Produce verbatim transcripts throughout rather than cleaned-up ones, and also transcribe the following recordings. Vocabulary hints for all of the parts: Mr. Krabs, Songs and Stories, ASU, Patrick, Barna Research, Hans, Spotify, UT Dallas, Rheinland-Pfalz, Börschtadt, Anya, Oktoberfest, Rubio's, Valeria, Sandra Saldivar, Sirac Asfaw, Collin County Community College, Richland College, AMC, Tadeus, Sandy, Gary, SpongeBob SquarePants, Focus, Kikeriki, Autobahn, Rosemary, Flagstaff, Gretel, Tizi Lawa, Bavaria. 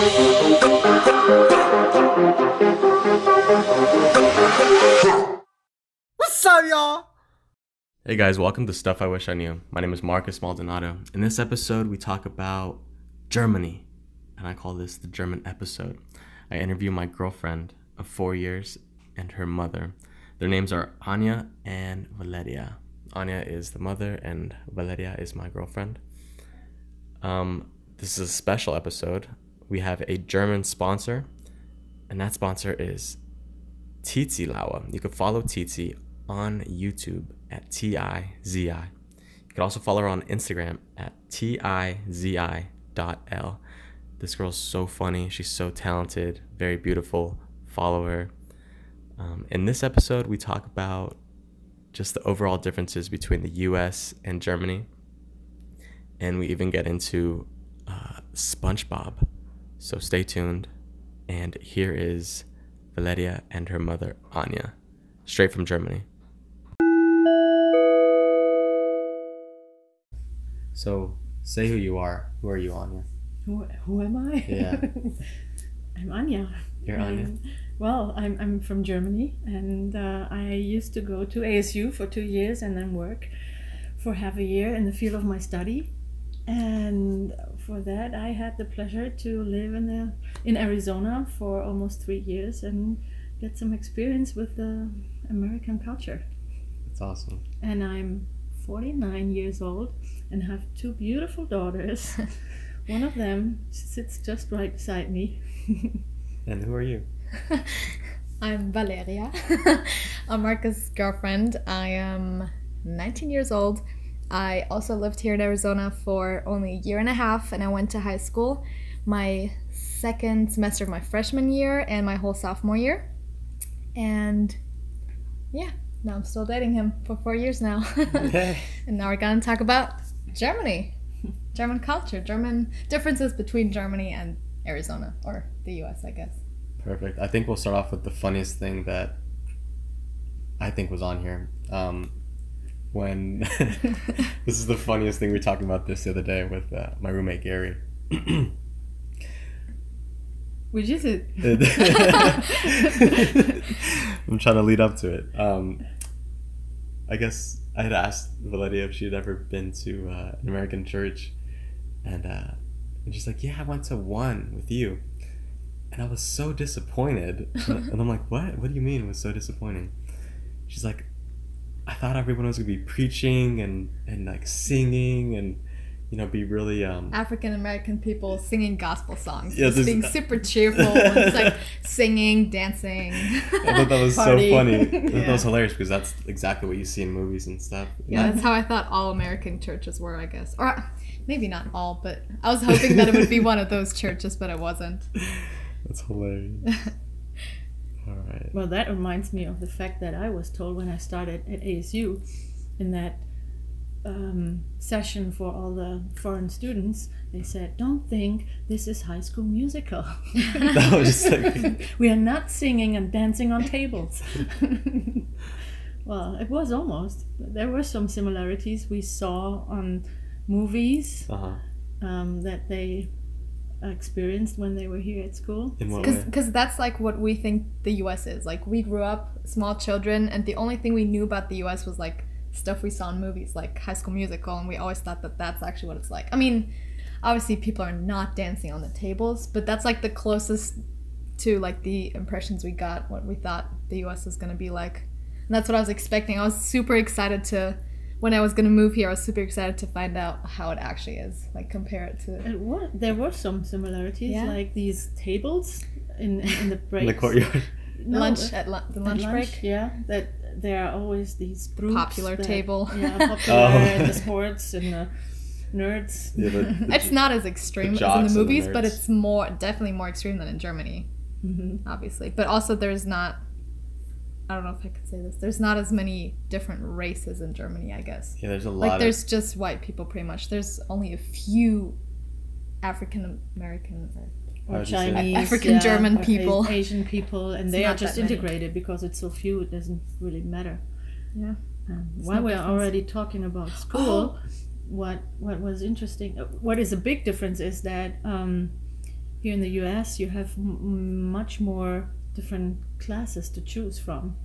What's up, y'all? Hey guys, welcome to Stuff I Wish I Knew. My name is Marcus Maldonado. In this episode, we talk about Germany, and I call this the German episode. I interview my girlfriend of four years and her mother. Their names are Anya and Valeria. Anya is the mother, and Valeria is my girlfriend. Um, this is a special episode. We have a German sponsor, and that sponsor is Tizi Lawa. You can follow Tizi on YouTube at T I Z I. You can also follow her on Instagram at T I Z I dot L. This girl's so funny. She's so talented, very beautiful. Follow her. Um, in this episode, we talk about just the overall differences between the U S and Germany. And we even get into uh, SpongeBob. So stay tuned, and here is Valeria and her mother, Anya, straight from Germany. So, say who you are. Who are you, Anya? Who, who am I? Yeah. I'm Anya. You're Anya. Um, well, I'm, I'm from Germany, and uh, I used to go to A S U for two years and then work for half a year in the field of my study. And for that, I had the pleasure to live in the, in Arizona for almost three years and get some experience with the American culture. That's awesome. And I'm forty-nine years old and have two beautiful daughters. One of them sits just right beside me. And who are you? I'm Valeria. I'm Marcus' girlfriend. I am nineteen years old. I also lived here in Arizona for only a year and a half, and I went to high school my second semester of my freshman year and my whole sophomore year. And yeah, now I'm still dating him for four years now. Okay. And now we're gonna talk about Germany, German culture, German differences between Germany and Arizona, or the U S, I guess. Perfect. I think we'll start off with the funniest thing that I think was on here. Um, When this is the funniest thing, we were talking about this the other day with uh, my roommate Gary. Which is it? I'm trying to lead up to it. Um, I guess I had asked Valeria if she had ever been to uh, an American church, and uh, and she's like, "Yeah, I went to one with you," and I was so disappointed. And I'm like, "What? What do you mean? It was so disappointing?" She's like, I thought everyone was going to be preaching and, and like singing and, you know, be really... Um, African-American people singing gospel songs. Yeah, being super cheerful and it's like singing, dancing, I thought that was party. So funny. Yeah. That was hilarious because that's exactly what you see in movies and stuff. Yeah, yeah, that's how I thought all American churches were, I guess. Or maybe not all, but I was hoping that it would be one of those churches, but it wasn't. That's hilarious. All right. Well, that reminds me of the fact that I was told when I started at A S U in that um, session for all the foreign students, they said, don't think this is High School Musical. That was like... We are not singing and dancing on tables. Well, it was almost. There were some similarities we saw on movies uh-huh. um, that they... experienced when they were here at school. Because that's like what we think the U S is. Like we grew up small children and the only thing we knew about the U S was like stuff we saw in movies like High School Musical, and we always thought that that's actually what it's like. I mean, obviously people are not dancing on the tables, but that's like the closest to like the impressions we got, what we thought the U S was going to be like. And that's what I was expecting. I was super excited to When I was going to move here, I was super excited to find out how it actually is, like compare it to... It was, there were some similarities, yeah. Like these tables in in, in the breaks. In the courtyard. No, lunch, at la- the lunch, lunch break. Yeah, that there are always these groups. Popular that, table. Yeah, popular, oh. And the sports and the nerds. Yeah, the, the, it's not as extreme as in the movies, the but it's more definitely more extreme than in Germany, mm-hmm. Obviously. But also there's not... I don't know if I could say this. There's not as many different races in Germany, I guess. Yeah, there's a lot. Like, of... there's just white people, pretty much. There's only a few African American or, or Chinese, African yeah, German people, Asian people, and it's they are just integrated because it's so few. It doesn't really matter. Yeah. Um, while we're difference. already talking about school, oh. what what was interesting, what is a big difference is that um, here in the U S you have m much more different classes to choose from.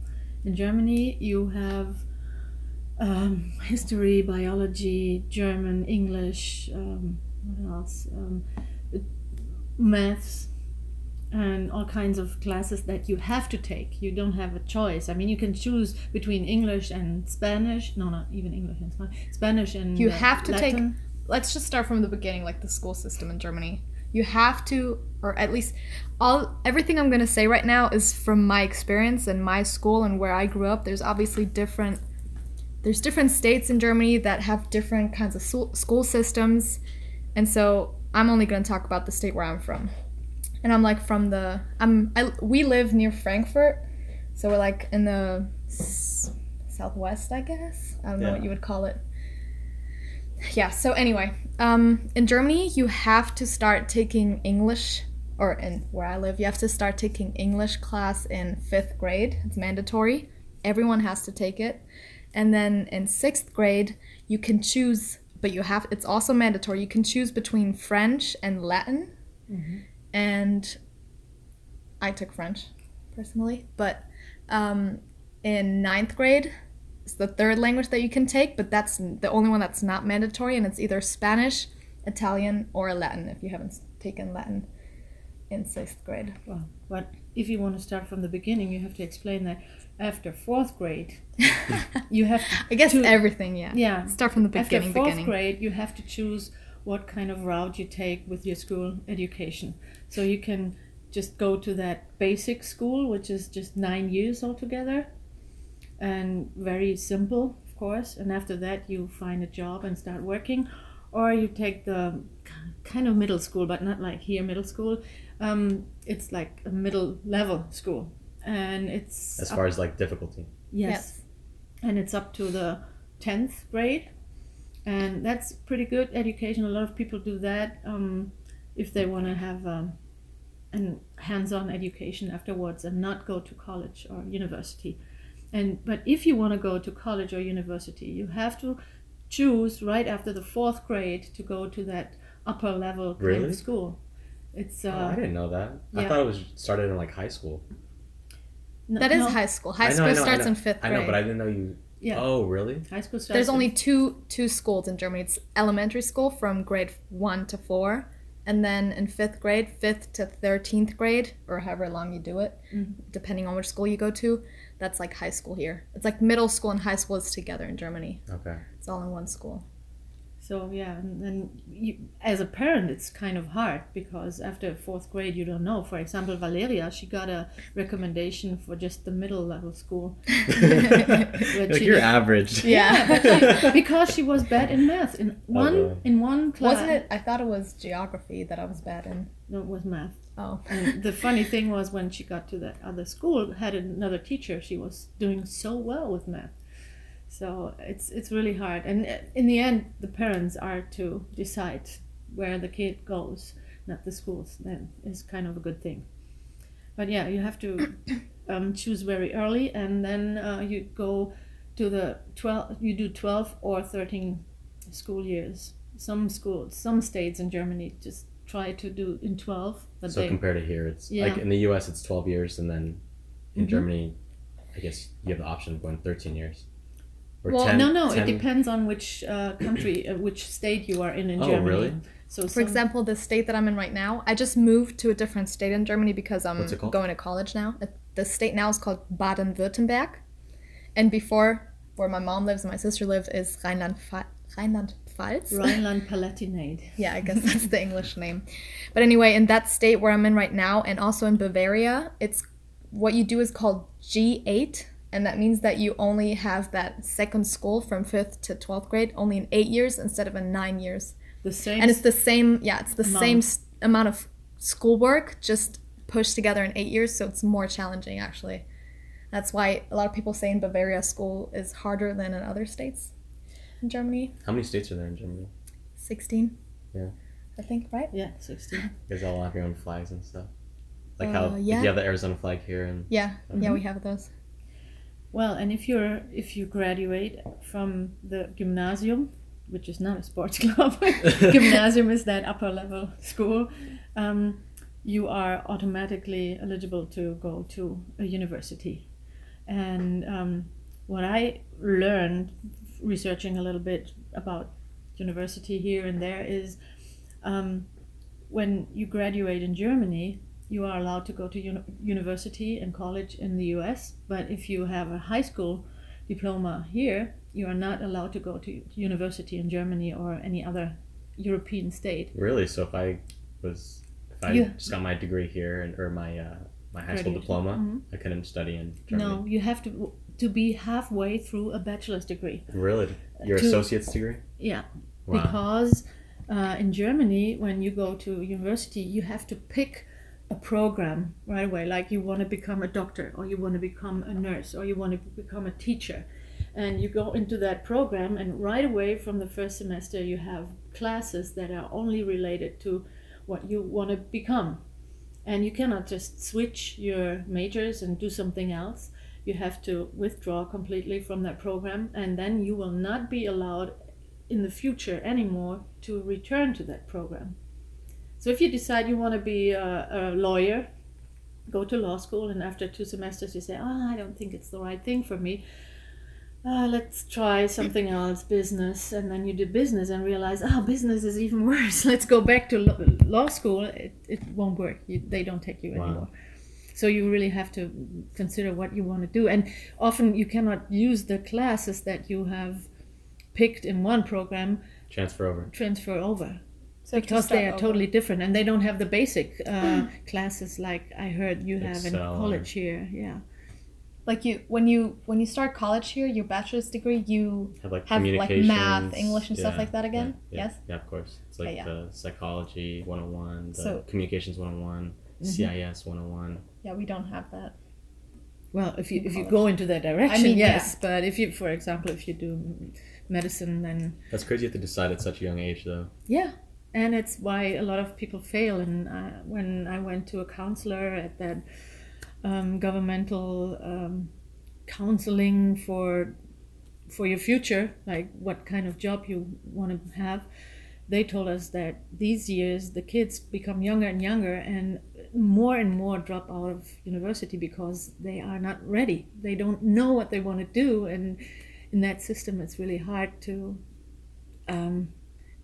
In Germany you have um, history, biology, German, English, um, what else, um, maths, and all kinds of classes that you have to take. You don't have a choice. I mean, you can choose between English and Spanish. No, not even English and Spanish. Spanish and you have to Latin. Take. Let's just start from the beginning, like the school system in Germany. You have to, or at least all everything I'm going to say right now is from my experience and my school and where I grew up. There's obviously different. There's different states in Germany that have different kinds of school systems, and so I'm only going to talk about the state where I'm from. And I'm like from the, I'm, I, we live near Frankfurt, so we're like in the s southwest, I guess. I don't yeah. know what you would call it. Yeah, so anyway, um, in Germany, you have to start taking English, or in where I live, you have to start taking English class in fifth grade. It's mandatory. Everyone has to take it. And then in sixth grade, you can choose, but you have, it's also mandatory. You can choose between French and Latin. Mm-hmm. And I took French, personally. But um, in ninth grade, it's the third language that you can take, but that's the only one that's not mandatory, and it's either Spanish, Italian, or Latin, if you haven't taken Latin in sixth grade. Well, but if you want to start from the beginning, you have to explain that after fourth grade, you have to... I guess to, everything, yeah. Yeah. Start from the beginning. After fourth beginning. grade, you have to choose what kind of route you take with your school education. So you can just go to that basic school, which is just nine years altogether, and very simple, of course. And after that, you find a job and start working. Or you take the kind of middle school, but not like here middle school. Um, it's like a middle level school. And it's... As far as like difficulty. Yes. Yep. And it's up to the tenth grade. And that's pretty good education. A lot of people do that um, if they want to have um, an hands-on education afterwards and not go to college or university. And but if you want to go to college or university, you have to choose right after the fourth grade to go to that upper level kind really? of school. It's. Uh, oh, I didn't know that. Yeah. I thought it was started in like high school. No, that is no. high school. High I know, school I know, starts I know. in fifth grade. I know, but I didn't know you. Yeah. Oh, really? High school starts. There's only two two schools in Germany. It's elementary school from grade one to four, and then in fifth grade, fifth to thirteenth grade, or however long you do it, mm-hmm. depending on which school you go to. That's like high school here. It's like middle school and high school is together in Germany. Okay. It's all in one school. So yeah, and then you, as a parent, it's kind of hard because after fourth grade, you don't know. For example, Valeria, she got a recommendation for just the middle level school. Like she, you're average. Yeah, but she, because she was bad in math in one okay. in one class. Wasn't it? I thought it was geography that I was bad in. No, it was math. Oh. And the funny thing was when she got to that other school, had another teacher. She was doing so well with math. So it's it's really hard, and in the end, the parents are to decide where the kid goes, not the schools. That is kind of a good thing, but yeah, you have to um, choose very early, and then uh, you go to the twelve. You do twelve or thirteen school years. Some schools, some states in Germany just try to do in twelve. But so they, compared to here, it's yeah. like in the U S it's twelve years, and then in mm-hmm. Germany, I guess you have the option of going thirteen years. Well, ten, no, no. ten? It depends on which uh, country, uh, which state you are in in oh, Germany. Really? So, some... for example, the state that I'm in right now, I just moved to a different state in Germany because I'm going to college now. The state now is called Baden-Württemberg, and before, where my mom lives and my sister live, is Rheinland Rheinland Pfalz. Rheinland Palatinate. Yeah, I guess that's the English name. But anyway, in that state where I'm in right now, and also in Bavaria, it's what you do is called G eight. And that means that you only have that second school from fifth to twelfth grade only in eight years instead of in nine years. The same. And it's the same, yeah, it's the amount. same amount of schoolwork just pushed together in eight years, so it's more challenging actually. That's why a lot of people say in Bavaria school is harder than in other states in Germany. How many states are there in Germany? sixteen. Yeah. I think, right? Yeah, sixteen. You guys all have your own flags and stuff. Like uh, how yeah. you have the Arizona flag here and yeah, mm-hmm. yeah, we have those. Well, and if you're if you graduate from the gymnasium, which is not a sports club, gymnasium is that upper level school, um, you are automatically eligible to go to a university. And um, what I learned researching a little bit about university here and there is um, when you graduate in Germany, you are allowed to go to uni university and college in the U S, but if you have a high school diploma here, you are not allowed to go to university in Germany or any other European state. Really? So if I was... I you, just got my degree here, and or my uh, my high graduation. school diploma. Mm-hmm. I couldn't study in Germany. No, you have to to be halfway through a bachelor's degree. Really, your to, associate's degree? Yeah, wow. Because uh, in Germany, when you go to university, you have to pick a program right away. Like you want to become a doctor, or you want to become a nurse, or you want to become a teacher, and you go into that program, and right away from the first semester, you have classes that are only related to what you want to become. And you cannot just switch your majors and do something else. You have to withdraw completely from that program, and then you will not be allowed in the future anymore to return to that program. So if you decide you want to be a, a lawyer, go to law school, and after two semesters you say, oh, I don't think it's the right thing for me. Uh, let's try something else, business, and then you do business and realize, oh, business is even worse. Let's go back to lo law school. It, it won't work. You, they don't take you wow. anymore. So you really have to consider what you want to do. And often you cannot use the classes that you have picked in one program. Transfer over. Transfer over. So because they are over. totally different, and they don't have the basic uh, classes like I heard you have Excel in college here. Yeah. Like you, when you when you start college here, your bachelor's degree, you have like, have like math, English, and yeah, stuff like that again. Yeah, yeah, yes. Yeah, of course. It's like yeah, yeah. the psychology one oh one, the so, communications one oh one, mm-hmm. C I S one oh one. Yeah, we don't have that. Well, if you if you go into that direction, I mean, yes. Yeah. But if you, for example, if you do medicine, then that's crazy. You have to decide at such a young age, though. Yeah, and it's why a lot of people fail. And uh, when I went to a counselor at that. Um, governmental um, counseling for for your future, like what kind of job you want to have, they told us that these years the kids become younger and younger and more and more drop out of university because they are not ready. They don't know what they want to do, and in that system it's really hard to um,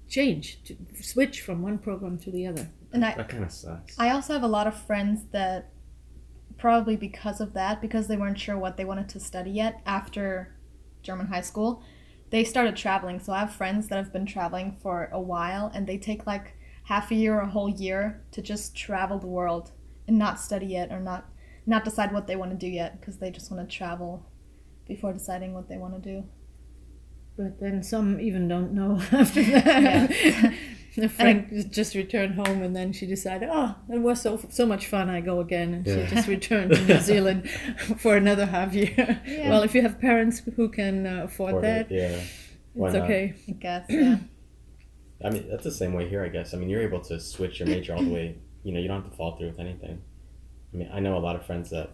change, to switch from one program to the other. And I, that kind of sucks. I also have a lot of friends that probably because of that, because they weren't sure what they wanted to study yet after German high school, they started traveling. So I have friends that have been traveling for a while, and they take like half a year or a whole year to just travel the world and not study yet, or not, not decide what they want to do yet, because they just want to travel before deciding what they want to do. But then some even don't know after that. Yeah. A friend I, just returned home, and then she decided, oh, it was so so much fun, I go again. And yeah. she just returned to New Zealand for another half year. Yeah. Well, if you have parents who can uh, afford, afford that, it. Yeah. Why it's not? Okay. I guess, yeah. I mean, that's the same way here, I guess. I mean, you're able to switch your major all the way. You know, you don't have to fall through with anything. I mean, I know a lot of friends that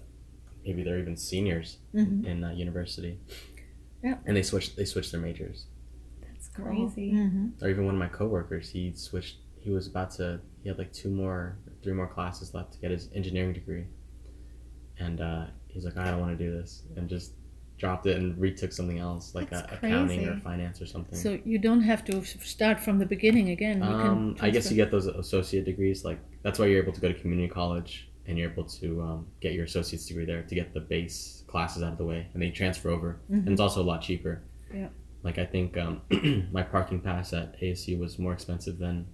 maybe they're even seniors mm-hmm. in uh, university. Yeah. And they switch, they switch their majors. Crazy. Mm-hmm. Or even one of my coworkers, he switched. He was about to. He had like two more, three more classes left to get his engineering degree, and uh, he's like, I don't want to do this, and just dropped it and retook something else, like a, accounting or finance or something. So you don't have to start from the beginning again. You um, can I guess you get those associate degrees. Like that's why you're able to go to community college, and you're able to um, get your associate's degree there to get the base classes out of the way, and then you transfer over. Mm-hmm. And it's also a lot cheaper. Yeah. Like, I think um, my parking pass at A S U was more expensive than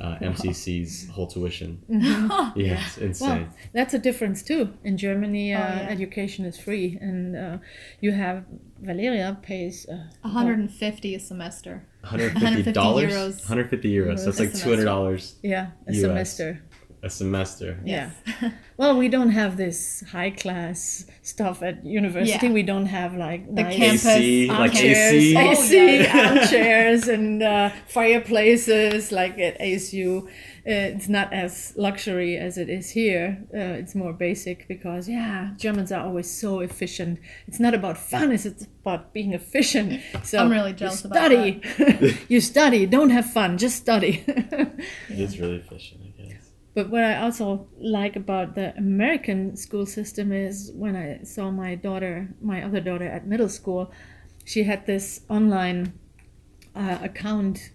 uh, M C C's whole tuition. No. Yeah, it's insane. Well, that's a difference, too. In Germany, uh, oh, yeah. education is free. And uh, you have, Valeria pays... Uh, one hundred fifty a semester. one hundred fifty dollars? one hundred fifty euros. one hundred fifty euros. So it's like two hundred dollars. Yeah, a U S. Semester. A semester. Yes. Yeah. Well, we don't have this high class stuff at university. Yeah. We don't have like the nice campus A C, like A C, A C armchairs and uh, fireplaces like at A S U. Uh, it's not as luxury as it is here. Uh, it's more basic because yeah, Germans are always so efficient. It's not about fun; it's about being efficient. So I'm really jealous you study. About that. You study. Don't have fun. Just study. It's really efficient, I guess. But what I also like about the American school system is when I saw my daughter, my other daughter at middle school, she had this online uh, account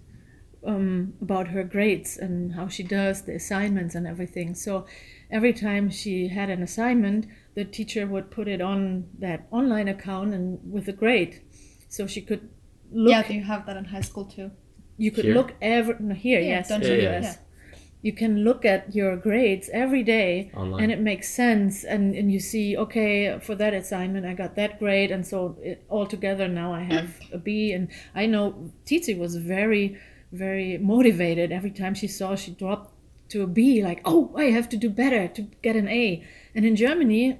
um, about her grades and how she does the assignments and everything. So every time she had an assignment, the teacher would put it on that online account and with a grade. So she could look. Yeah, you have that in high school too. You could here? look every, no, here, yeah, yes, don't yeah, you? Yes. Yeah. You can look at your grades every day online, and it makes sense. And, and you see, okay, for that assignment, I got that grade. And so it, all together now I have a B. And I know Tizi was very, very motivated. Every time she saw she dropped to a B, like, oh, I have to do better to get an A. And in Germany,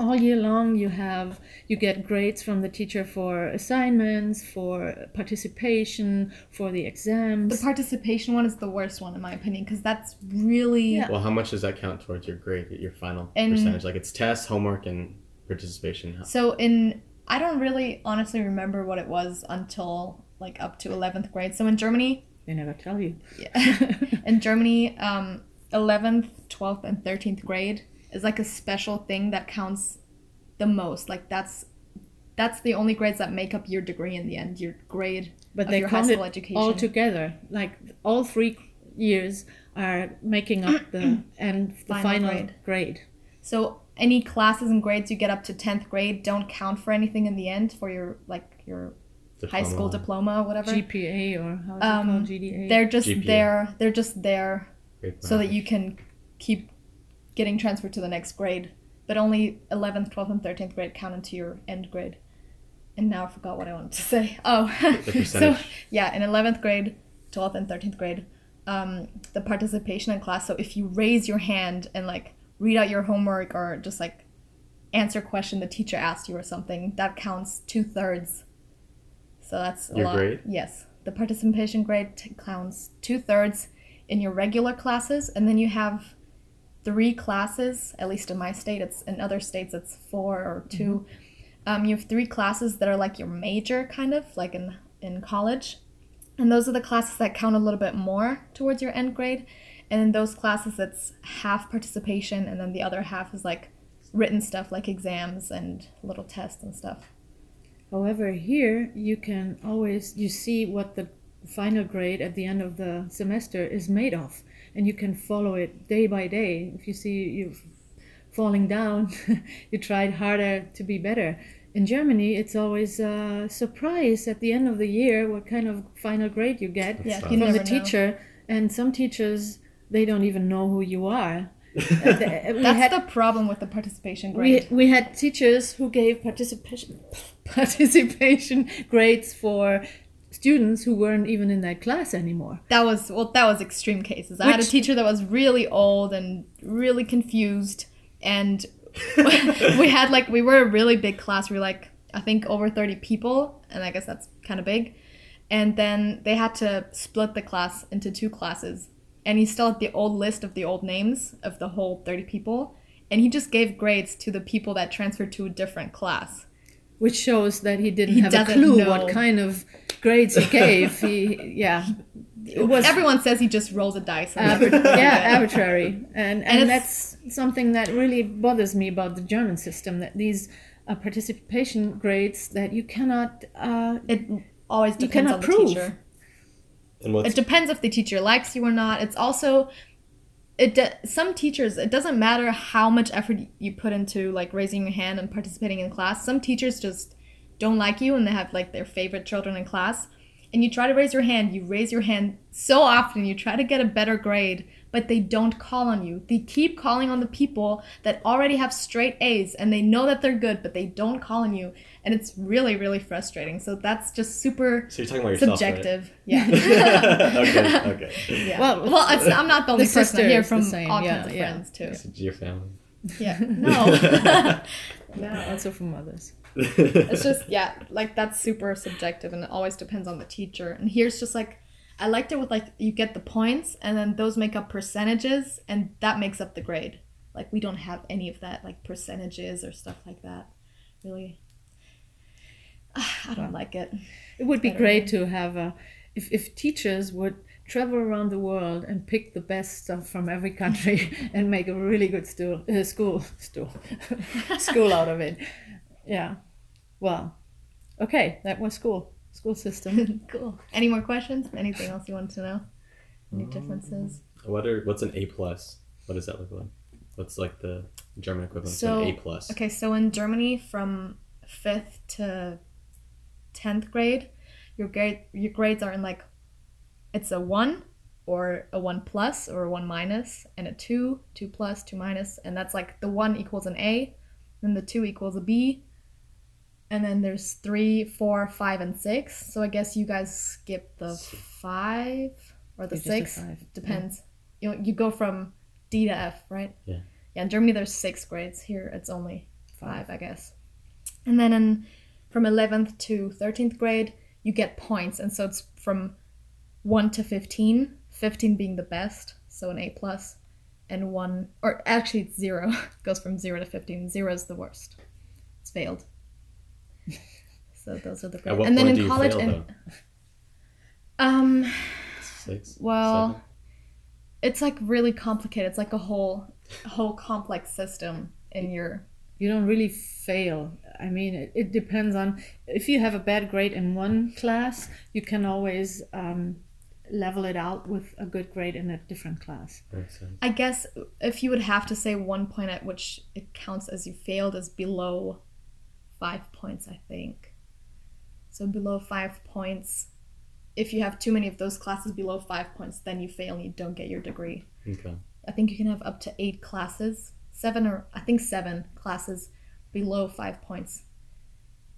all year long, you have you get grades from the teacher for assignments, for participation, for the exams. The participation one is the worst one, in my opinion, because that's really... Yeah. Well, how much does that count towards your grade, your final and, percentage? Like, it's tests, homework, and participation. So in... I don't really honestly remember what it was until, like, up to eleventh grade. So in Germany... They never tell you. Yeah. In Germany, um, eleventh, twelfth, and thirteenth grade... is like a special thing that counts the most. Like that's that's the only grades that make up your degree in the end, your grade but of your high school education. But they count it all together. Like all three years are making up the and the final, final grade. grade. So any classes and grades you get up to tenth grade don't count for anything in the end for your like your diploma. high school diploma or whatever. G P A or how is um, it called? G D A. They're just G P A. there. They're just there Great so knowledge. that you can keep getting transferred to the next grade, but only eleventh, twelfth, and thirteenth grade count into your end grade. And now I forgot what I wanted to say. Oh, so yeah, in eleventh grade, twelfth, and thirteenth grade, um, the participation in class. So if you raise your hand and like read out your homework or just like answer a question the teacher asked you or something, that counts two thirds. So that's a your lot. grade? Yes, the participation grade t- counts two thirds in your regular classes, and then you have three classes, at least in my state. It's in other states it's four or two. Mm-hmm. Um, you have three classes that are like your major, kind of like in in college, and those are the classes that count a little bit more towards your end grade. And in those classes, it's half participation, and then the other half is like written stuff, like exams and little tests and stuff. However, here you can always you see what the final grade at the end of the semester is made of. And you can follow it day by day. If you see you're falling down, you tried harder to be better. In Germany, it's always a surprise at the end of the year what kind of final grade you get yeah, from the teacher. Know. And some teachers, they don't even know who you are. That's had, the problem with the participation grade. We, we had teachers who gave participation participation grades for students who weren't even in that class anymore. That was, well, that was extreme cases. Which, I had a teacher that was really old and really confused. And we had like, we were a really big class. We were like, I think over thirty people. And I guess that's kind of big. And then they had to split the class into two classes. And he still had the old list of the old names of the whole thirty people. And he just gave grades to the people that transferred to a different class. Which shows that he didn't he have a clue know. what kind of grades he gave. He, yeah. It was, Everyone says he just rolls a dice. Arbit- yeah, arbitrary. And, and, and that's something that really bothers me about the German system, that these uh, participation grades that you cannot... Uh, it always depends on the prove. teacher. And it depends if the teacher likes you or not. It's also... It de- some teachers, it doesn't matter how much effort you put into like raising your hand and participating in class. Some teachers just don't like you and they have like their favorite children in class. And you try to raise your hand. You raise your hand so often. You try to get a better grade, but they don't call on you. They keep calling on the people that already have straight A's and they know that they're good, but they don't call on you. And it's really, really frustrating. So that's just super so you're talking about yourself, subjective. Right? Yeah. okay, okay. Yeah. Well, well it's, I'm not the only the person I hear from same, all yeah, kinds of yeah. friends, too. It's your family. Yeah. No. Yeah, also from others. It's just, yeah, like that's super subjective and it always depends on the teacher. And here's just like, I liked it with like, you get the points and then those make up percentages and that makes up the grade. Like we don't have any of that, like percentages or stuff like that, really. I don't like it. It would be great to have a, if, if teachers would travel around the world and pick the best stuff from every country and make a really good stu- uh, school stu- school out of it. Yeah. Well, okay, that was school. School system. Cool. Any more questions? Anything else you wanted to know? Any differences? What are what's an A plus? What does that look like? What's like the German equivalent so, to an A plus? Okay, so in Germany, from fifth to tenth grade, your grade your grades are in like it's a one or a one plus or a one minus and a two, two plus, two minus, and that's like the one equals an A, then the two equals a B. And then there's three, four, five, and six. So I guess you guys skip the five or the six. Depends. Yeah. You you go from D to F, right? Yeah. Yeah. In Germany, there's six grades. Here, it's only five, I guess. And then in, from eleventh to thirteenth grade, you get points, and so it's from one to fifteen. Fifteen being the best, so an A plus, and one or actually it's zero. It goes from zero to fifteen. Zero is the worst. It's failed. So those are the grades. And then in college fail, and um six well seven. It's like really complicated. It's like a whole a whole complex system in your you don't really fail. I mean it, it depends on if you have a bad grade in one class, you can always um level it out with a good grade in a different class. I guess if you would have to say one point at which it counts as you failed is below five points, I think. So below five points, if you have too many of those classes below five points, then you fail and you don't get your degree. Okay. I think you can have up to eight classes, seven or I think seven classes below five points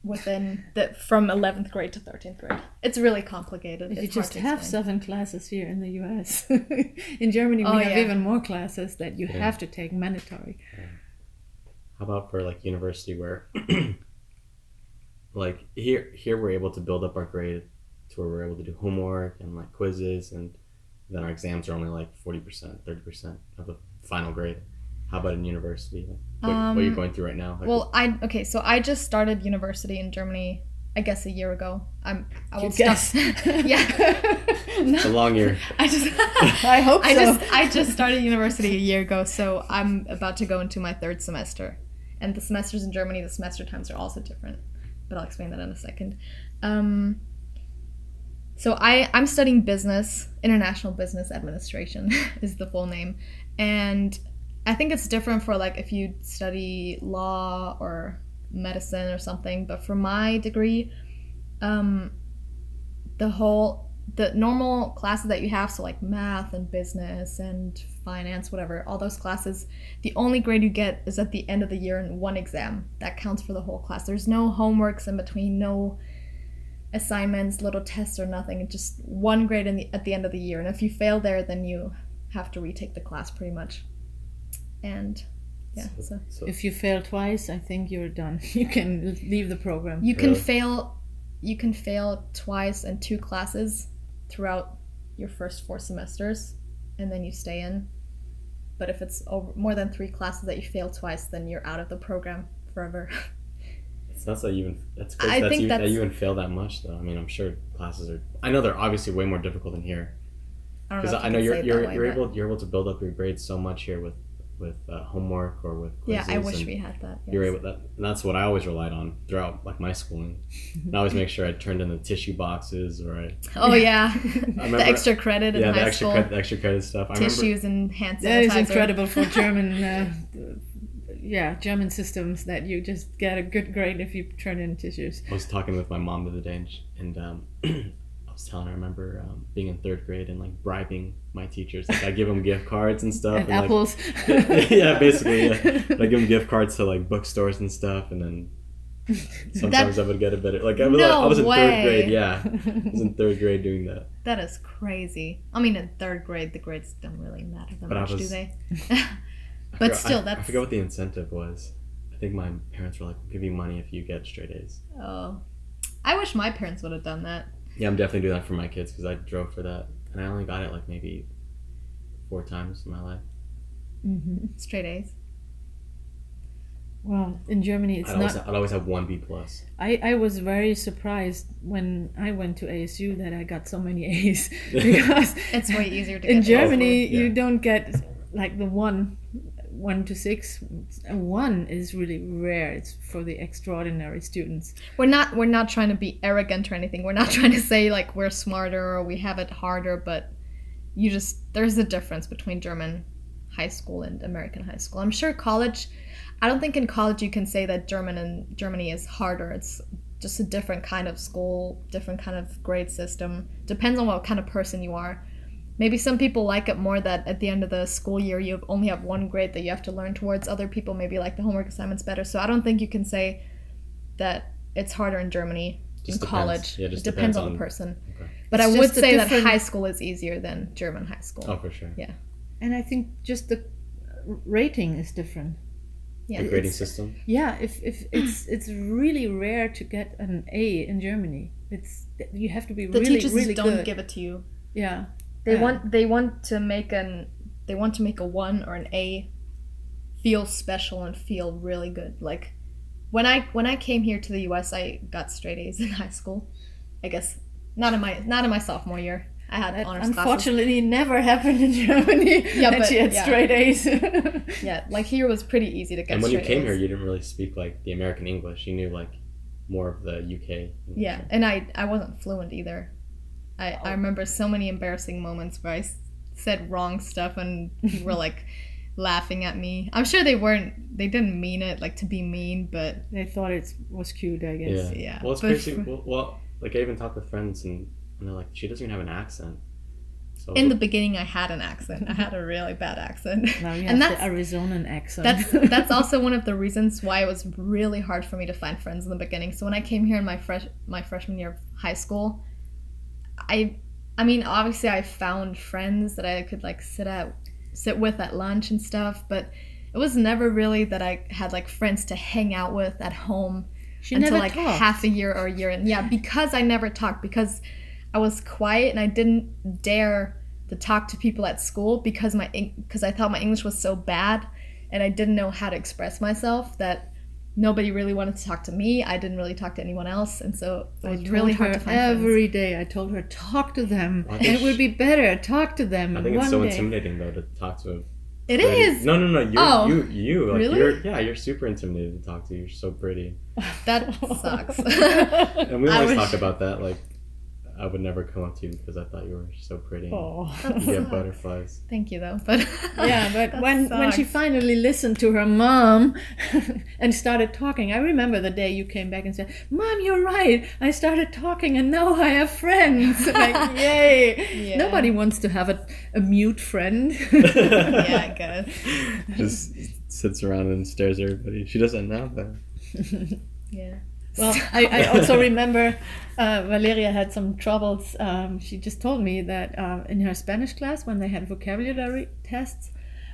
within the from eleventh grade to thirteenth grade. It's really complicated. You just have seven classes here in the U S. In Germany, we oh, have yeah. even more classes that you yeah. have to take mandatory. Yeah. How about for like university where... Like here, here we're able to build up our grade to where we're able to do homework and like quizzes, and then our exams are only like forty percent, thirty percent of the final grade. How about in university? Like, what, um, what are you going through right now? Like, well, I okay, so I just started university in Germany, I guess a year ago. I'm I will guess. Yeah, no, it's a long year. I just I hope so. I just I just started university a year ago, so I'm about to go into my third semester, and the semesters in Germany, the semester times are also different. But I'll explain that in a second. Um, so I, I'm studying business, international business administration is the full name. And I think it's different for like if you study law or medicine or something. But for my degree, um, the whole, the normal classes that you have, so like math and business and finance, whatever, all those classes, the only grade you get is at the end of the year in one exam. That counts for the whole class. There's no homeworks in between, no assignments, little tests or nothing. It's just one grade in the, at the end of the year. And if you fail there, then you have to retake the class pretty much. And yeah, so. so. If you fail twice, I think you're done. You can leave the program. You can yeah. fail. You can fail twice in two classes throughout your first four semesters. And then you stay in. But if it's over, more than three classes that you fail twice, then you're out of the program forever. It's not so even. That's crazy. I that's think even, that's, that you even fail that much, though. I mean, I'm sure classes are. I know they're obviously way more difficult than here. I don't know. Because I know you're you're way, you're but... able you're able to build up your grades so much here with with uh, homework or with quizzes. Yeah, I wish we had that. Yes. You're able that, and that's what I always relied on throughout like my schooling. And I always make sure I turned in the tissue boxes or I. Oh yeah, I remember, the extra credit in yeah, high the extra school. Yeah, the extra credit stuff. I Tissues remember, and hand sanitizer. That is incredible for German, uh, yeah, German systems that you just get a good grade if you turn in tissues. I was talking with my mom the other day, and, and um, I was telling her I remember um, being in third grade and like bribing my teachers. Like I give them gift cards and stuff. And, and apples. Like, yeah, basically. Yeah. But I give them gift cards to like bookstores and stuff, and then sometimes that... I would get a better. Like I was, no like, I was in way. third grade. Yeah, I was in third grade doing that. That is crazy. I mean, in third grade, the grades don't really matter that but much, was... do they? But I forgot, still, that's. I forgot what the incentive was. I think my parents were like, "We'll give you money if you get straight A's." Oh, I wish my parents would have done that. Yeah, I'm definitely doing that for my kids because I drove for that. And I only got it like maybe four times in my life. Mm-hmm. Straight A's. Wow, in Germany it's I'd not... Always, I'd always have one B plus. I, I was very surprised when I went to A S U that I got so many A's. Because it's way easier to get. In Germany, yeah. you don't get like the one, one to six. One is really rare. It's for the extraordinary students. We're not we're not trying to be arrogant or anything. We're not trying to say like we're smarter or we have it harder, but you just there's a difference between German high school and American high school. I'm sure college. I don't think in college you can say that German and Germany is harder. It's just a different kind of school, different kind of grade system. Depends on what kind of person you are. Maybe some people like it more that at the end of the school year you only have one grade that you have to learn towards. Other people maybe like the homework assignments better. So I don't think you can say that it's harder in Germany in college. Yeah, it just depends, depends on the person. Okay. But it's I would say different... that high school is easier than German high school. Oh, for sure. Yeah. And I think just the rating is different. Yeah, the grading system. Yeah, if if it's it's really rare to get an A in Germany. It's you have to be the really teachers really don't good. give it to you. Yeah, they yeah. want they want to make an they want to make a one or an A feel special and feel really good. Like when I when I came here to the U S, I got straight A's in high school. I guess not in my not in my sophomore year. I had that honors unfortunately classes. Never happened in Germany. Yeah, but she had yeah. straight A's. Yeah, like here was pretty easy to get. And when you came A's. here, you didn't really speak like the American English. You knew like more of the U K English. Yeah, and I I wasn't fluent either. I, oh. I remember so many embarrassing moments where I said wrong stuff and people were like laughing at me. I'm sure they weren't. They didn't mean it like to be mean, but they thought it was cute. I guess. Yeah. yeah. Well, it's but, crazy. Well, well, like I even talked with friends and. And they're like, she doesn't even have an accent. So in the beginning, I had an accent. I had a really bad accent. Now you have and that's, the Arizonan accent. that's that's also one of the reasons why it was really hard for me to find friends in the beginning. So when I came here in my fresh my freshman year of high school, I I mean obviously I found friends that I could like sit at sit with at lunch and stuff, but it was never really that I had like friends to hang out with at home she until never like talked. half a year or a year in. Yeah, because I never talked because. I was quiet and I didn't dare to talk to people at school because my because I thought my English was so bad and I didn't know how to express myself that nobody really wanted to talk to me. I didn't really talk to anyone else, and so it was really hard to find friends. Every day I told her, talk to them. It would be better. Talk to them. I think it's so intimidating though to talk to. It is. No, no, no. You're, oh, you, you, like, really? You're, yeah, you're super intimidating to talk to. You're so pretty. That sucks. And we always talk about that, like. I would never come up to you because I thought you were so pretty. Oh, you get butterflies. Thank you, though. But yeah, but when sucks. when she finally listened to her mom and started talking, I remember the day you came back and said, "Mom, you're right. I started talking, and now I have friends." Like, yay! Yeah. Nobody wants to have a, a mute friend. Yeah, I guess. Just sits around and stares at everybody. She doesn't know, but yeah. Well, I, I also remember uh, Valeria had some troubles. Um, she just told me that uh, in her Spanish class, when they had vocabulary tests,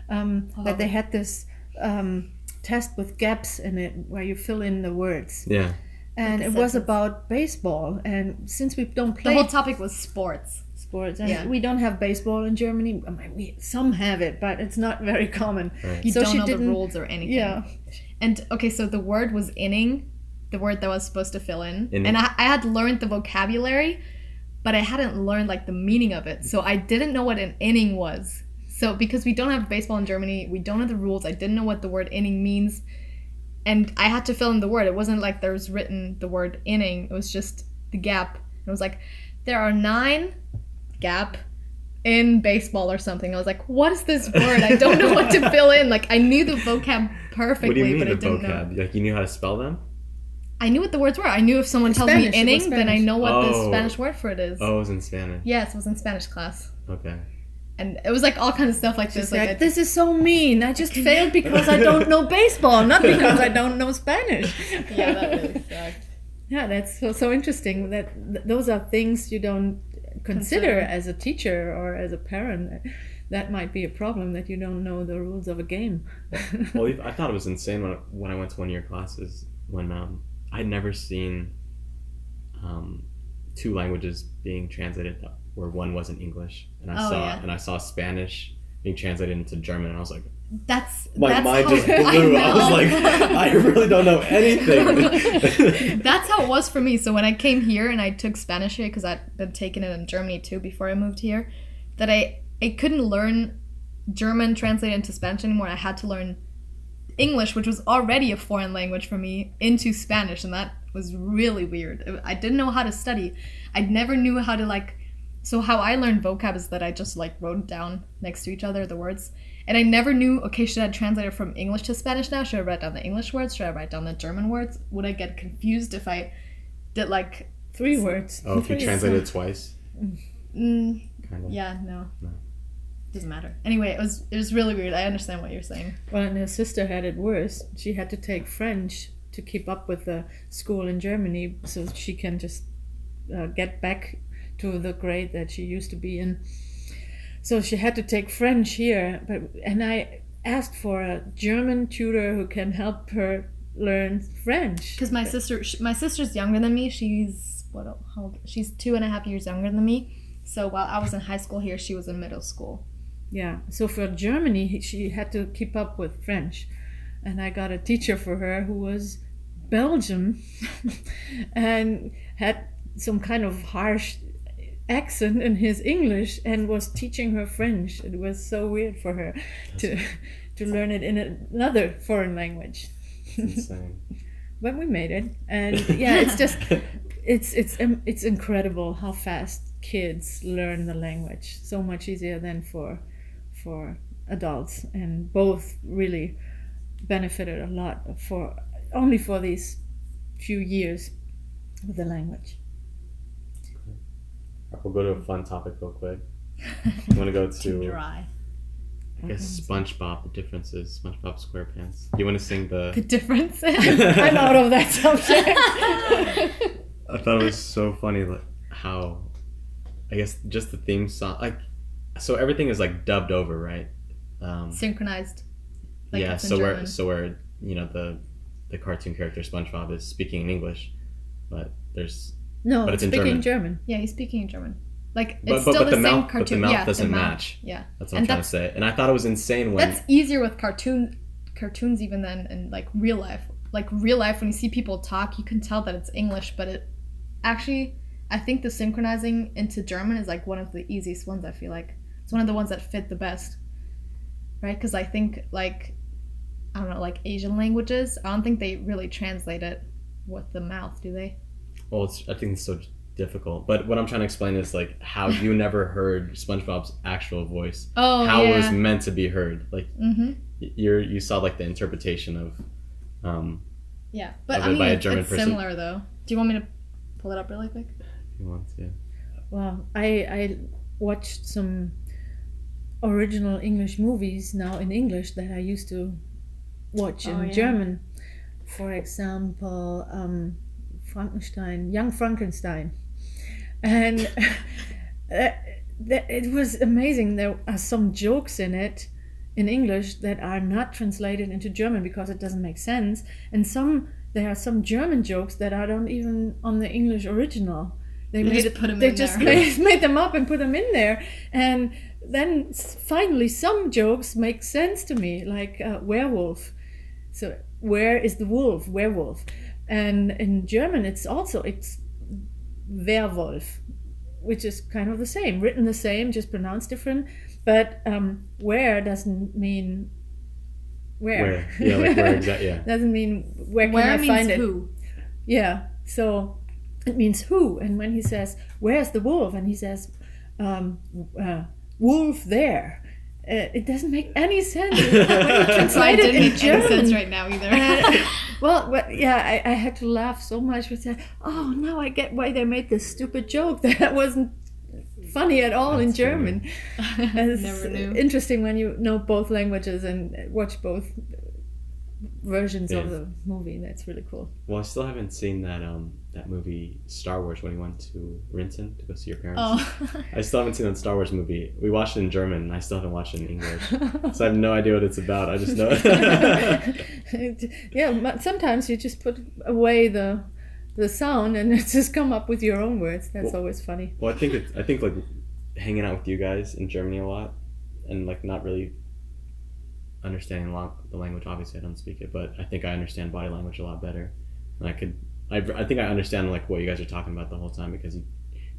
um, oh. that they had this um, test with gaps in it where you fill in the words. Yeah. And it was about baseball. And since we don't play... The whole topic was sports. Sports. And yeah. we don't have baseball in Germany. I mean, we, some have it, but it's not very common. Right. You so don't she know didn't, the rules or anything. Yeah. And, okay, so the word was inning. The word that I was supposed to fill in. in and I, I had learned the vocabulary, but I hadn't learned like the meaning of it. So I didn't know what an inning was. So because we don't have baseball in Germany, we don't have the rules. I didn't know what the word inning means. And I had to fill in the word. It wasn't like there was written the word inning. It was just the gap. And it was like, there are nine gap in baseball or something. I was like, what is this word? I don't know what to fill in. Like I knew the vocab perfectly, what do you mean but the I didn't vocab? know. Like you knew how to spell them? I knew what the words were. I knew if someone tells me inning, then I know what oh. the Spanish word for it is. Oh, it was in Spanish. Yes, it was in Spanish class. Okay. And it was like all kinds of stuff like she this. Said, like this is so mean. I just failed because I don't know baseball, not because I don't know Spanish. Yeah, that really sucked. Yeah, that's so, so interesting. That th- Those are things you don't consider, consider as a teacher or as a parent. That might be a problem, that you don't know the rules of a game. Well, I thought it was insane when I, when I went to one of your classes when... Um, I'd never seen um, two languages being translated where one wasn't English, and I oh, saw yeah. and I saw Spanish being translated into German, and I was like, That's my that's mind how, just blew. I, I was like, I really don't know anything. That's how it was for me. So when I came here and I took Spanish here, because I'd been taking it in Germany too before I moved here, that I I couldn't learn German translated into Spanish anymore. I had to learn English, which was already a foreign language for me, into Spanish, and that was really weird. I didn't know how to study. I never knew how to like. So how I learned vocab is that I just like wrote down next to each other the words. And I never knew, okay, should I translate it from English to Spanish now? Should I write down the English words? Should I write down the German words? Would I get confused if I did like three words? Oh, if you translate it twice? Mm, kind of. Yeah, no. No. Doesn't matter. Anyway, it was it was really weird. I understand what you're saying. Well, and her sister had it worse. She had to take French to keep up with the school in Germany so she can just uh, get back to the grade that she used to be in. So she had to take French here, but and I asked for a German tutor who can help her learn French. Because my sister, she, my sister's younger than me. She's what? How old, she's two and a half years younger than me. So while I was in high school here, she was in middle school. Yeah. So for Germany, she had to keep up with French, and I got a teacher for her who was Belgian, and had some kind of harsh accent in his English and was teaching her French. It was so weird for her to to learn it in another foreign language. Insane. But we made it, and yeah, it's just it's it's it's incredible how fast kids learn the language. So much easier than for for adults, and both really benefited a lot for only for these few years with the language. We'll go to a fun topic real quick. I'm gonna go to dry. I guess SpongeBob, the differences. SpongeBob SquarePants. Do you want to sing the the differences? I'm out of that subject. I thought it was so funny, like how, I guess just the theme song, like, so everything is like dubbed over, right? Um, Synchronized. Like yeah. So where so where you know the the cartoon character SpongeBob is speaking in English, but there's. No, but it's speaking in German. German. Yeah, he's speaking in German. Like, but, it's but, still but the, the same mouth, cartoon. But the mouth yeah, doesn't the mouth. match. Yeah. That's what and I'm trying to say. And I thought it was insane when... That's easier with cartoon cartoons even than in, like, real life. Like, real life, when you see people talk, you can tell that it's English, but it... Actually, I think the synchronizing into German is, like, one of the easiest ones, I feel like. It's one of the ones that fit the best. Right? Because I think, like, I don't know, like, Asian languages, I don't think they really translate it with the mouth, do they? Well, it's, I think it's so difficult. But what I'm trying to explain is like how you never heard SpongeBob's actual voice. Oh, how yeah. it was meant to be heard. Like mm-hmm. you you saw like the interpretation of. Um, yeah, but I mean, by a German it's person. Similar though. Do you want me to pull it up really quick? If you want to. Well, I I watched some original English movies now in English that I used to watch in oh, yeah. German. For example. Um, Frankenstein, Young Frankenstein, and uh, that, it was amazing. There are some jokes in it in English that are not translated into German because it doesn't make sense, and some there are some German jokes that are not even on the English original. They you made just put them they in just there. Made, made them up and put them in there, and then finally some jokes make sense to me, like uh, werewolf. So where is the wolf? Werewolf. And in German, it's also, it's Werwolf, which is kind of the same, written the same, just pronounced different. But um, where doesn't mean where. Where, yeah, like where exactly, yeah. Doesn't mean where can where I find it. Where means who. Yeah, so it means who. And when he says, where's the wolf? And he says, um, uh, wolf there. Uh, it doesn't make any sense. Translated well, in German any sense right now either. uh, well, well, yeah, I, I had to laugh so much. With that. Oh, now I get why they made this stupid joke that wasn't funny at all. That's in German. It's never knew. Interesting when you know both languages and watch both versions yeah. of the movie. That's really cool. Well, I still haven't seen that um that movie Star Wars when we went to Renton to go see your parents. Oh. I still haven't seen that Star Wars movie. We watched it in German and I still haven't watched it in English. So I have no idea what it's about. I just know it. Yeah, sometimes you just put away the the sound and just come up with your own words. That's well, always funny. Well, I think it's, I think like hanging out with you guys in Germany a lot and like not really understanding the language. Obviously, I don't speak it, but I think I understand body language a lot better. And I could, I, I think I understand like what you guys are talking about the whole time, because you